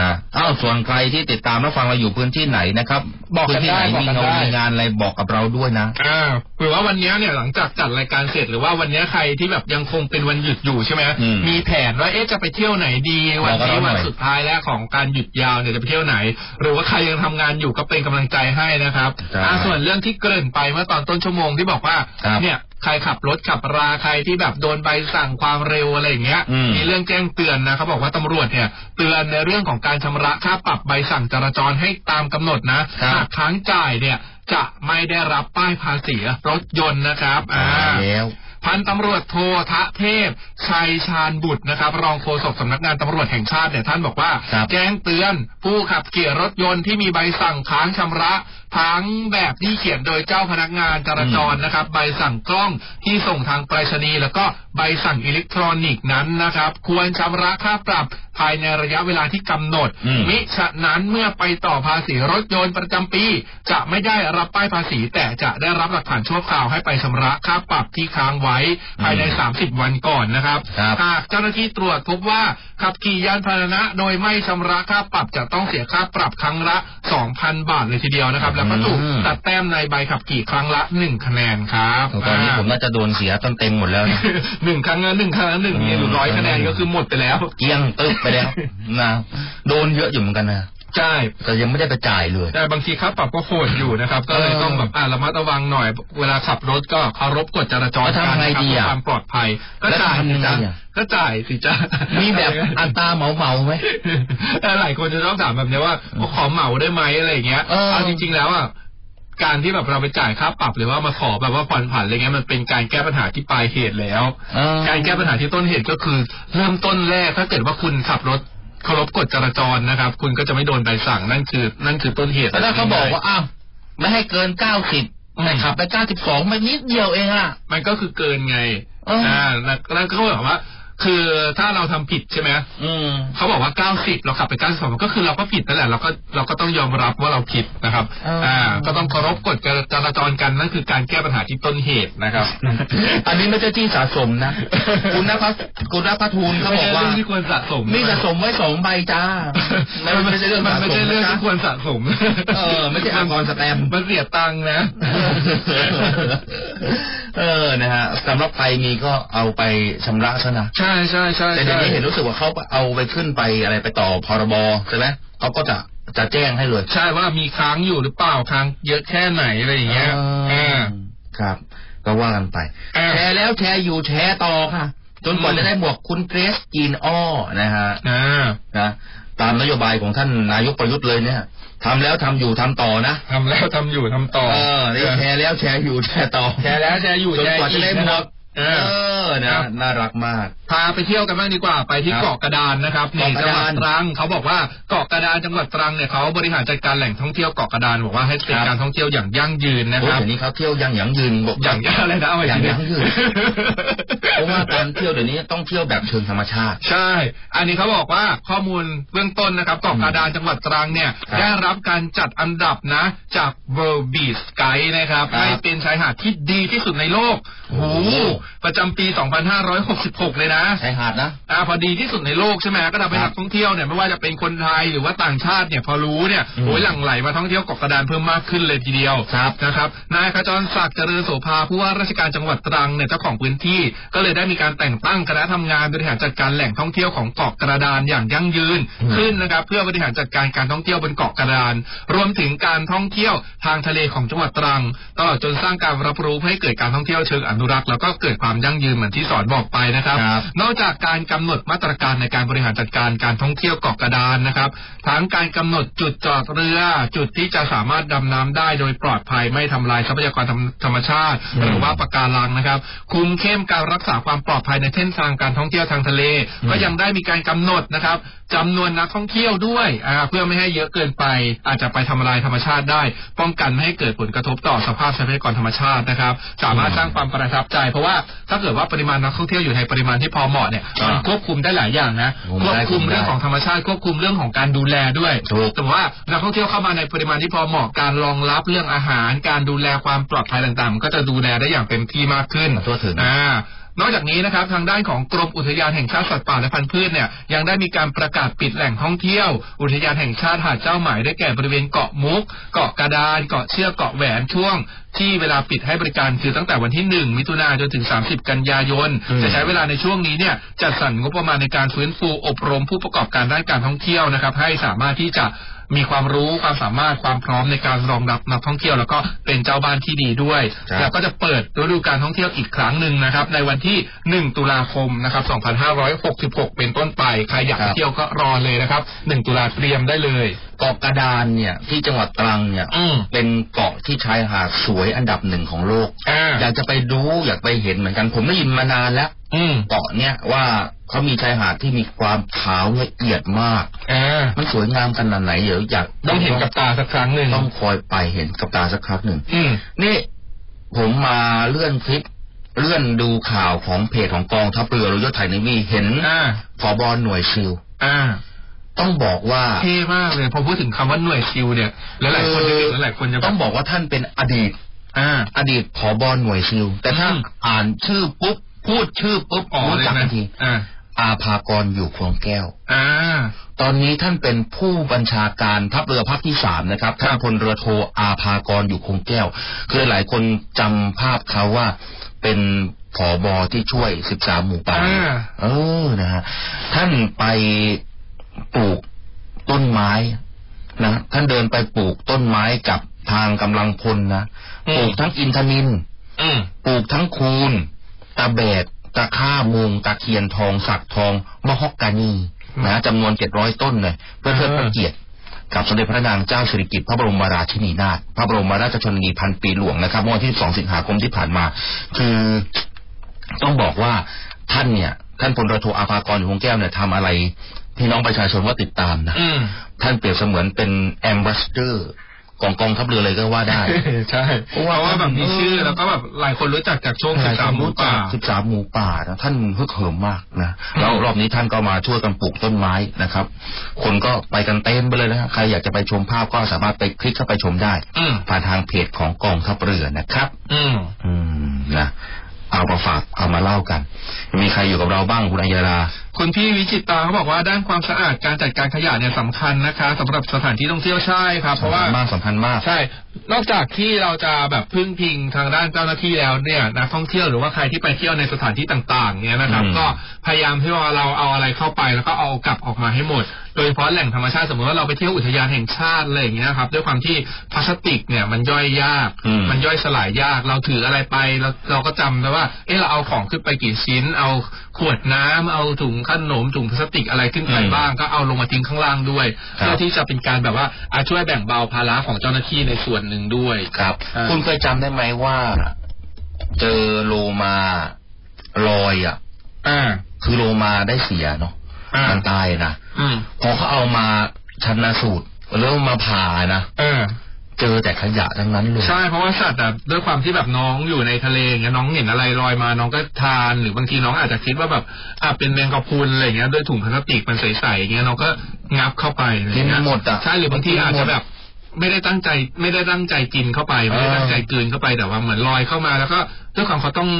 นะอ้าวส่วนใครที่ติดตามและฟังเราอยู่พื้นที่ไหนนะครับบอกกันได้มีงานอะไรบอกกับเราด้วยนะหรือว่าวันนี้เนี่ยหลังจากจัดรายการเสร็จหรือว่าวันนี้ใครที่แบบยังคงเป็นวันหยุดอยู่ใช่ไหมมีแผนว่าเอ๊ะจะไปเที่ยวไหนดีวันนี้วันสุดท้ายแล้วของการหยุดยาวเนี่ยจะไปเที่ยวไหนหรือว่าใครยังทำงานอยู่ก็เป็นกำลังใจให้นะครับส่วนเรื่องที่เกริ่นไปเมื่อตอนต้นชั่วโมงที่บอกว่าเนี่ยใครขับรถขับราใครที่แบบโดนใบสั่งความเร็วอะไรอย่างเงี้ยมีเรื่องแจ้งเตือนนะเขาบอกว่าตำรวจเนี่ยเตือนในเรื่องของการชำระค่าปรับใบสั่งจราจรให้ตามกำหนดนะหากค้างจ่ายเนี่ยจะไม่ได้รับป้ายภาษีรถยนต์นะครับพันตำรวจโททะเทพชัยชาญบุตรนะครับรองโฆษกสำนักงานตำรวจแห่งชาติเนี่ยท่านบอกว่าแจ้งเตือนผู้ขับขี่รถยนต์ที่มีใบสั่งค้างชำระทั้งแบบที่เขียนโดยเจ้าพนักงานจราจรนะครับใบสั่งกล้องที่ส่งทางไปรษณีย์แล้วก็ใบสั่งอิเล็กทรอนิกส์นั้นนะครับควรชำระค่าปรับภายในระยะเวลาที่กำหนดมิฉะนั้นเมื่อไปต่อภาษีรถยนต์ประจำปีจะไม่ได้รับป้ายภาษีแต่จะได้รับหลักฐานชั่วคราวให้ไปชำระค่าปรับที่ค้างไว้ภายใน30วันก่อนนะครับหากเจ้าหน้าที่ตรวจพบว่าขับขี่ยานพาหนะโดยไม่ชำระค่าปรับจะต้องเสียค่าปรับครั้งละ 2,000 บาทเลยทีเดียวนะครับแล้วก็ถูกตัดแต้มในใบขับขี่ครั้งละ1คะแนนครับตอนนี้ผมน่าจะโดนเสียต้นเต็มหมดแล้ว1ครั้งละ1ครั้งละ1เนี่ย100คะแนนก็คือหมดไปแล้วเกลี้ยงตึ๊บไปแล้วนะโดนเยอะอยู่เหมือนกันนะใช่แต่ยังไม่ได้ไปจ่ายเลยแต่บางทีครับปรับก็โหดอยู่นะครับก็เลยต้องแบบระมัดระวังหน่อยเวลาขับรถก็เคารพกฎจราจรทำไงดีอ่ะความปลอดภัยก็จ่ายนะก็จ่ายสิจ้ามีแบบอัตราเหมาไหมหลายคนจะต้องถามแบบนี้ว่าขอเหมาได้ไหมอะไรอย่างเงี้ยเอาจริงๆแล้วอ่ะการที่แบบเราไปจ่ายค่าปรับหรือว่ามาขอแบบว่าผ่อนผันอะไรเงี้ยมันเป็นการแก้ปัญหาที่ปลายเหตุแล้วการแก้ปัญหาที่ต้นเหตุก็คือเริ่มต้นแรกถ้าเกิดว่าคุณขับรถเคารพกฎจราจรนะครับคุณก็จะไม่โดนใบสั่งนั่นคือต้นเหตุแล้วเขาบอกว่าอ้าวไม่ให้เกิน90แต่ขับไป92มันนิดเดียวเองอ่ะมันก็คือเกินไงแล้วก็บอกว่าคือถ้าเราทำผิดใช่ไหมเขาบอกว่า90เราขับไป92มันก็คือเราก็ผิดนั่นแหละเราก็ต้องยอมรับว่าเราผิดนะครับก็ต้องเคารพกฎจราจรกันนั่นคือการแก้ปัญหาที่ต้นเหตุนะครับอันนี้ไม่ใช่ที่สะสมนะคุณนภัทรทูลเขาบอกว่าไม่ใช่เรื่องที่ควรสะสมนี่สะสมไว้2ใบจ้ามันไม่ใช่เรื่องที่ควรสะสมไม่ใช่อากรสแตมป์มันเสียตังค์นะนะฮะสำหรับไปมีก็เอาไปชำระซะนะใช่แต่เดี๋ยวนี้เห็นรู้สึกว่าเขาเอาไปขึ้นไปอะไรไปต่อพรบใช่ไหมเขาก็จะแจ้งให้เลยใช่ว่ามีค้างอยู่หรือเปล่าค้างเยอะแค่ไหนอะไรอย่างเงี้ยครับก็ว่ากันไปแชร์แล้วแชร์อยู่แชร์ต่อค่ะจนกว่าจะได้หมวกคุณเกรซกินอ้อนะฮะนะตามนโยบายของท่านนายกประยุทธ์เลยเนี่ยทำแล้วทำอยู่ทำต่อนะทำแล้วทำอยู่ทำต่อแชร์แล้วแชร์อยู่แชร์ต่อแชร์แล้วแชร์อยู่จนกว่าจะได้หมวกน่ารักมากพาไปเที่ยวกันบ้างดีกว่าไปที่เกาะกระดานนะครับในจังหวัดตรังเขาบอกว่าเกาะกระดานจังหวัดตรังเนี่ยเขาบริหารจัดการแหล่งท่องเที่ยวเกาะกระดานบอกว่าให้เป็นการท่องเที่ยวอย่างยั่งยืนนะครับนี่เขาเที่ยวอย่างยั่งยืนบอกอย่างอะไรนะว่าอย่างยั่งยืนเพราะว่าการเที่ยวเดี๋ยวนี้ต้องเที่ยวแบบเชิงธรรมชาติใช่อันนี้เขาบอกว่าข้อมูลเบื้องต้นนะครับเกาะกระดานจังหวัดตรังเนี่ยได้รับการจัดอันดับนะจาก World Beach Guide นะครับให้เป็นชายหาดที่ดีที่สุดในโลกโอ้ประจำปี2566เลยนะชายหาดนะพอดีที่สุดในโลกใช่ไหมก็ทำให้นักท่องเที่ยวเนี่ยไม่ว่าจะเป็นคนไทยหรือว่าต่างชาติเนี่ยพอรู้เนี่ยโอยหลั่งไหลมาท่องเที่ยวเกาะกระดานเพิ่มมากขึ้นเลยทีเดียวนะครับนายขจรศักดิ์เจริญโสภาผู้ว่าราชการจังหวัดตรังเนี่ยเจ้าของพื้นที่ก็เลย ได้มีการแต่งตั้งคณะทำงานบริหารจัดการแหล่งท่องเที่ยวของเกาะกระดานอย่างยั่งยืนขึ้นนะครับเพื่อบริหารจัดการการท่องเที่ยวบนเกาะกระดานรวมถึงการท่องเที่ยวทางทะเลของจังหวัดตรังตลอดจนสร้างการรับรู้ให้เกิดการท่องเที่ยวเชิงอนุรักษ์แล้วก็เกิดความยั่งยืนเหมือนที่สอนบอกไปนะครับนอกจากการกำหนดมาตรการในการบริหารจัดการการท่องเที่ยวเกาะกระดานนะครับทั้งการกำหนดจุดจอดเรือจุดที่จะสามารถดำน้ำได้โดยปลอดภัยไม่ทำลายทรัพยากรธรรมชาติหรือว่าปะการังนะครับคุมเข้มการรักษาความปลอดภัยในเส้นทางการท่องเที่ยวทางทะเลก็ยังได้มีการกำหนดนะครับจำนวนนักท่องเที่ยวด้วยเพื่อไม่ให้เยอะเกินไปอาจจะไปทำลายธรรมชาติได้ป้องกันไม่ให้เกิดผลกระทบต่อสภาพทรัพยากรธรรมชาตินะครับสามารถสร้างความประทับใจเพราะว่าถ้าเกิดว่าปริมาณนักท่องเที่ยวอยู่ในปริมาณที่พอเหมาะเนี่ยมันควบคุมได้หลายอย่างนะควบคุมเรื่องของธรรมชาติควบคุมเรื่องของการดูแลด้วยแต่ว่านักท่องเที่ยวเข้ามาในปริมาณที่พอเหมาะการรองรับเรื่องอาหารการดูแลความปลอดภัยต่างๆก็จะดูแลได้อย่างเต็มที่มากขึ้นทั่วถึงนอกจากนี้นะครับทางด้านของกรมอุทยานแห่งชาติสัตว์ป่าและพันธุ์พืชเนี่ยยังได้มีการประกาศปิดแหล่งท่องเที่ยวอุทยานแห่งชาติหาดเจ้าหมายได้แก่บริเวณเกาะมุกเกาะกระดานเกาะเชือกเกาะแหวนช่วงที่เวลาปิดให้บริการคือตั้งแต่วันที่1มิถุนายนจนถึง30กันยายนจะใช้เวลาในช่วงนี้เนี่ยจัดสรรงบประมาณในการฟื้นฟูอบรมผู้ประกอบการด้านการท่องเที่ยวนะครับให้สามารถที่จะมีความรู้ความสามารถความพร้อมในการรองรับนักท่องเที่ยวแล้วก็เป็นเจ้าบ้านที่ดีด้วยแล้วก็จะเปิดฤดูการท่องเที่ยวอีกครั้งหนึ่งนะครับในวันที่1ตุลาคมนะครับ2566เป็นต้นไปใครอยากเที่ยวก็รอเลยนะครับ1ตุลาเตรียมได้เลยเกาะกระดานเนี่ยที่จังหวัดตรังเนี่ยเป็นเกาะที่ชายหาดสวยอันดับหนึ่งของโลก อยากจะไปดูอยากไปเห็นเหมือนกันผมได้ยินมานานแล้วเกาะเนี่ยว่าเขามีชายหาดที่มีความขาวละเอียดมากมันสวยงามขนาดไหนเดี๋ยวอยากต้องเห็นกับตาสักครั้งหนึ่งต้องคอยไปเห็นกับตาสักครั้งหนึ่งนี่ผมมาเลื่อนคลิปเลื่อนดูข่าวของเพจของกองทัพเรือหรือยศไทยในวีเห็นผบ.หน่วยซิลต้องบอกว่าเท่มากเลยพอพูดถึงคำว่าหน่วยซิลเนี่ยหลายคนหลายคนจะต้องบอกว่าท่านเป็นอดีตผบ.หน่วยซิลแต่ถ้าอ่านชื่อปุ๊บพูดชื่อปุ๊บอ๋อเลยนะอาภากรอยู่คลองแก้วตอนนี้ท่านเป็นผู้บัญชาการทัพเรือภาคที่3นะครับท่านพลเรือโทอาภากรอยู่คลองแก้วคือหลายคนจำภาพเขาว่าเป็นผบ.ที่ช่วย13หมู่ป่านะฮะท่านไปปลูกต้นไม้นะท่านเดินไปปลูกต้นไม้กับทางกำลังพลนะปลูกทั้งอินทนิลปลูกทั้งคูนตะเบดตะข้ามุงตะเคียนทองสักทองมะฮอกกานีนะจำนวน700ต้นเลยเพื่อเทิดพระเกียรติกับสมเด็จพระนางเจ้าสิริกิติ์พระบรมราชินีนาถพระบรมราชชนนีพันปีหลวงนะครับเมื่อวันที่2สิงหาคมที่ผ่านมาคือต้องบอกว่าท่านเนี่ยท่านพลเรือโทอาภากรอยู่คงแก้วเนี่ยทำอะไรพี่น้องประชาชนว่าติดตามนะท่านเปรียบเสมือนเป็นแอมบาสเดอร์ของกองทัพเรือเลยก็ว่าได้ใช่เพราะว่าแบบมีชื่อแล้วก็แบบหลายคนรู้จักจากช่วง13หมู่ป่า13หมู่ป่านะท่านฮึกเหิมมากนะแล้วรอบนี้ท่านก็มาช่วยกันปลูกต้นไม้นะครับคนก็ไปกันเต็มไปเลยนะใครอยากจะไปชมภาพก็สามารถไปคลิกเข้าไปชมได้ผ่านทางเพจของกองทัพเรือนะครับนะเอามาฝากเอามาเล่ากันมีใครอยู่กับเราบ้างคุณอัญญาราคุณพี่วิจิตตาเขาบอกว่าด้านความสะอาดการจัดการขยะเนี่ยสำคัญนะคะสำหรับสถานที่ท่องเที่ยวใช่ครับเพราะว่าสำคัญมากใช่นอกจากที่เราจะแบบพึ่งพิงทางด้านเจ้าหน้าที่แล้วเนี่ยนักท่องเที่ยวหรือว่าใครที่ไปเที่ยวในสถานที่ต่างๆเนี่ยนะครับก็พยายามที่ว่าเราเอาอะไรเข้าไปแล้วก็เอากลับออกมาให้หมดโดยเฉพาะแหล่งธรรมชาติสมมติว่าเราไปเที่ยวอุทยานแห่งชาติอะไรอย่างเงี้ยครับด้วยความที่พลาสติกเนี่ยมันย่อยยากมันย่อยสลายยากเราถืออะไรไปเราก็จำได้ว่าเราเอาของขึ้นไปกี่ชิ้นเอาขวดน้ำเอาถุงขนมถุงพลาสติกอะไรขึ้นไปบ้างก็เอาลงมาทิ้งข้างล่างด้วยเพื่อที่จะเป็นการแบบว่าช่วยแบ่งเบาภาระของเจ้าหน้าที่ในส่วนหนึ่งด้วยครับคุณเคยจำได้ไหมว่าเจอโลมาลอยคือโลมาได้เสียเนาะมันตายนะพอเขาเอามาชันสูตรแล้วมาผ่านะเจอแต่ขยะทั้งนั้นเลยใช่เพราะว่าสัตว์แบบด้วยความที่แบบน้องอยู่ในทะเลเงี้ยน้องเห็นอะไรลอยมาน้องก็ทานหรือบางทีน้องอาจจะคิดว่าแบบเป็นแมงกะพรุนอะไรเงี้ยด้วยถุงพลาสติกมันใสๆอย่างเงี้ยน้องก็งับเข้าไปกินหมดอ่ะใช่หรือบางทีอาจจะแบบไม่ได้ตั้งใจกินเข้าไปไม่ได้ตั้งใจกลืนเข้าไปแต่ว่าเหมือนลอยเข้ามาแล้วก็ ด้วยความเขาต้อง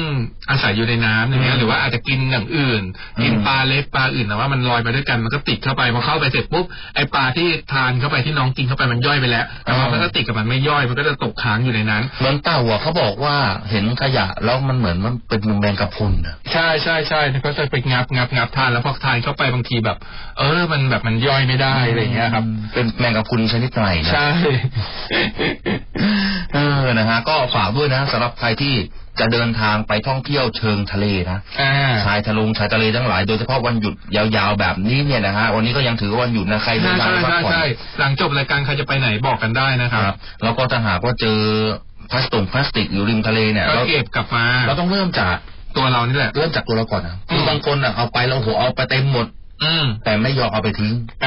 อาศัยอยู่ในน้ำอย่างเงี้ยหรือว่าอาจจะกินอย่างอื่นกินปลาเล็กปลาอื่นแต่ว่ามันลอยไปด้วยกันมันก็ติดเข้าไปพอเข้าไปเสร็จปุ๊บไอปลาที่ทานเข้าไปที่น้องกินเข้าไปมันย่อยไปแล้วแต่ว่ามันก็ติดกับมันไม่ย่อยมันก็จะตกค้างอยู่ในนั้นเหมือนเต่าเขาบอกว่าเห็นขยะแล้วมันเหมือนมันเป็นแมงกะพรุนนะใช่ใช่ใช่เขาจะไปงับทานแล้วพอทานเข้าไปบางทีแบบมันแบบมันย่อยไม่ได้อะไรเงี้ยครับเป็นแมงกะพรุนชนิดใหม่ใช่นะฮะก็ฝากด้วยนะสำหรับใครที่จะเดินทางไปท่องเที่ยวเชิงทะเลนะชายทะเลทั้งหลายโดยเฉพาะวันหยุดยาวๆแบบนี้เนี่ยนะฮะวันนี้ก็ยังถือวันหยุดนะใครเดินทางพักผ่อนหลังจบรายการใครจะไปไหนบอกกันได้นะครับแล้วก็ถ้าหากว่าเจอพลาสติกอยู่ริมทะเลเนี่ยเราเก็บกลับมาเราต้องเริ่มจากตัวเรานี่แหละเริ่มจากตัวเราก่อนนะบางคนอ่ะเอาไปเราโหเอาไปเต็มหมดแต่ไม่ยอมเอาไปทิ้งเ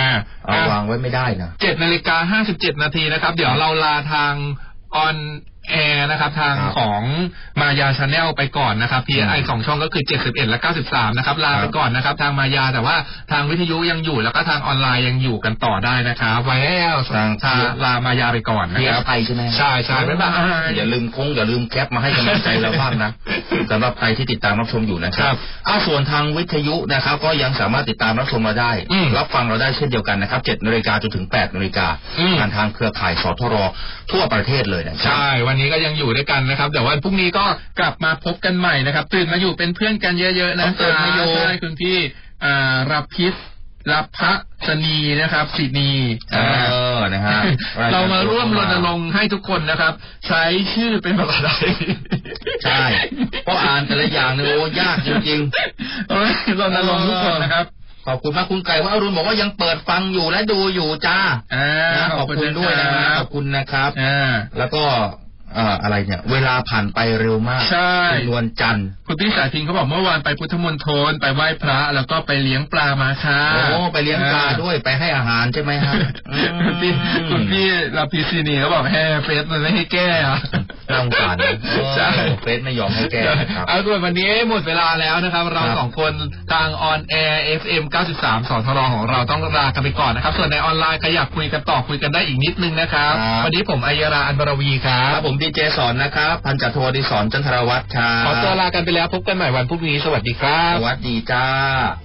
อาวางไว้ไม่ได้นะ 7:57 น.นะครับเดี๋ยวเราลาทางออนแอร์นะครับทางของมายาชาแนลไปก่อนนะครับ PI 2ช่องก็คือ71และ93นะครับลาไปก่อนนะครับทางมายาแต่ว่าทางวิทยุยังอยู่แล้วก็ทางออนไลน์ยังอยู่กันต่อได้นะครับไว้แล้วทางลามายาไปก่อนนะครับ PI ใช่มั้ยใช่ๆไม่บ้าอย่าลืมแคปมาให้กำลังใจเราบ้างนะสำหรับใครที่ติดตามรับชมอยู่นะครับส่วนทางวิทยุนะครับก็ยังสามารถติดตามรับชมมาได้รับฟังเราได้เช่นเดียวกันนะครับ 7:00 นจนถึง 8:00 นผ่านทางเครือข่ายสทรทั่วประเทศเลยนะครับใช่วันนี้ก็ยังอยู่ด้วยกันนะครับแต่วันพรุ่งนี้ก็กลับมาพบกันใหม่นะครับตื่นมาอยู่เป็นเพื่อนกันเยอะๆนะตื่นมาอยู่ใช่คุณพี่รับพิษรับพระสนีนะครับสินีนะฮะเรามาร่วมรณรงค์ให้ทุกคนนะครับใช้ชื่อเป็นภาษาไทยใช่เพราะอ่านแต่ละอย่างเนี่ยโอ้ยากจริงๆรณรงค์ทุกคนนะครับขอบคุณมากคุณไก่ว่าอรุณบอกว่ายังเปิดฟังอยู่และดูอยู่จ้าขอบคุณด้วยนะครับขอบคุณนะครับแล้วก็อะไรเนี่ยเวลาผ่านไปเร็วมากเป็นวันจันทร์คุณพี่สายพิงเขาบอกเมื่อวานไปพุทธมณฑลไปไหว้พระแล้วก็ไปเลี้ยงปลามาค่ะโอ้ไปเลี้ยงปลาด้วยไปให้อาหารใช่ไหมฮะคุณพี่เราพีซีนีเขาบอกแฮเฟสมันไม่ให้แก้ลำบากนะใช่เฟสไม่ยอมให้แก้เอาด้วยวันนี้หมดเวลาแล้วนะครับเราสองคนทางออนแอร์ FM 93 สทรของเราต้องลากันไปก่อนนะครับส่วนในออนไลน์ใครอยากคุยกันต่อคุยกันได้อีกนิดนึงนะครับวันนี้ผมอัยรา อัญบรวีครับผมดีเจสอนนะครับพันจ่าโทดิศรจันทรวัฒน์ครับขอตัวลากันไปแล้วพบกันใหม่วันพรุ่งนี้สวัสดีครับสวัสดีจ้า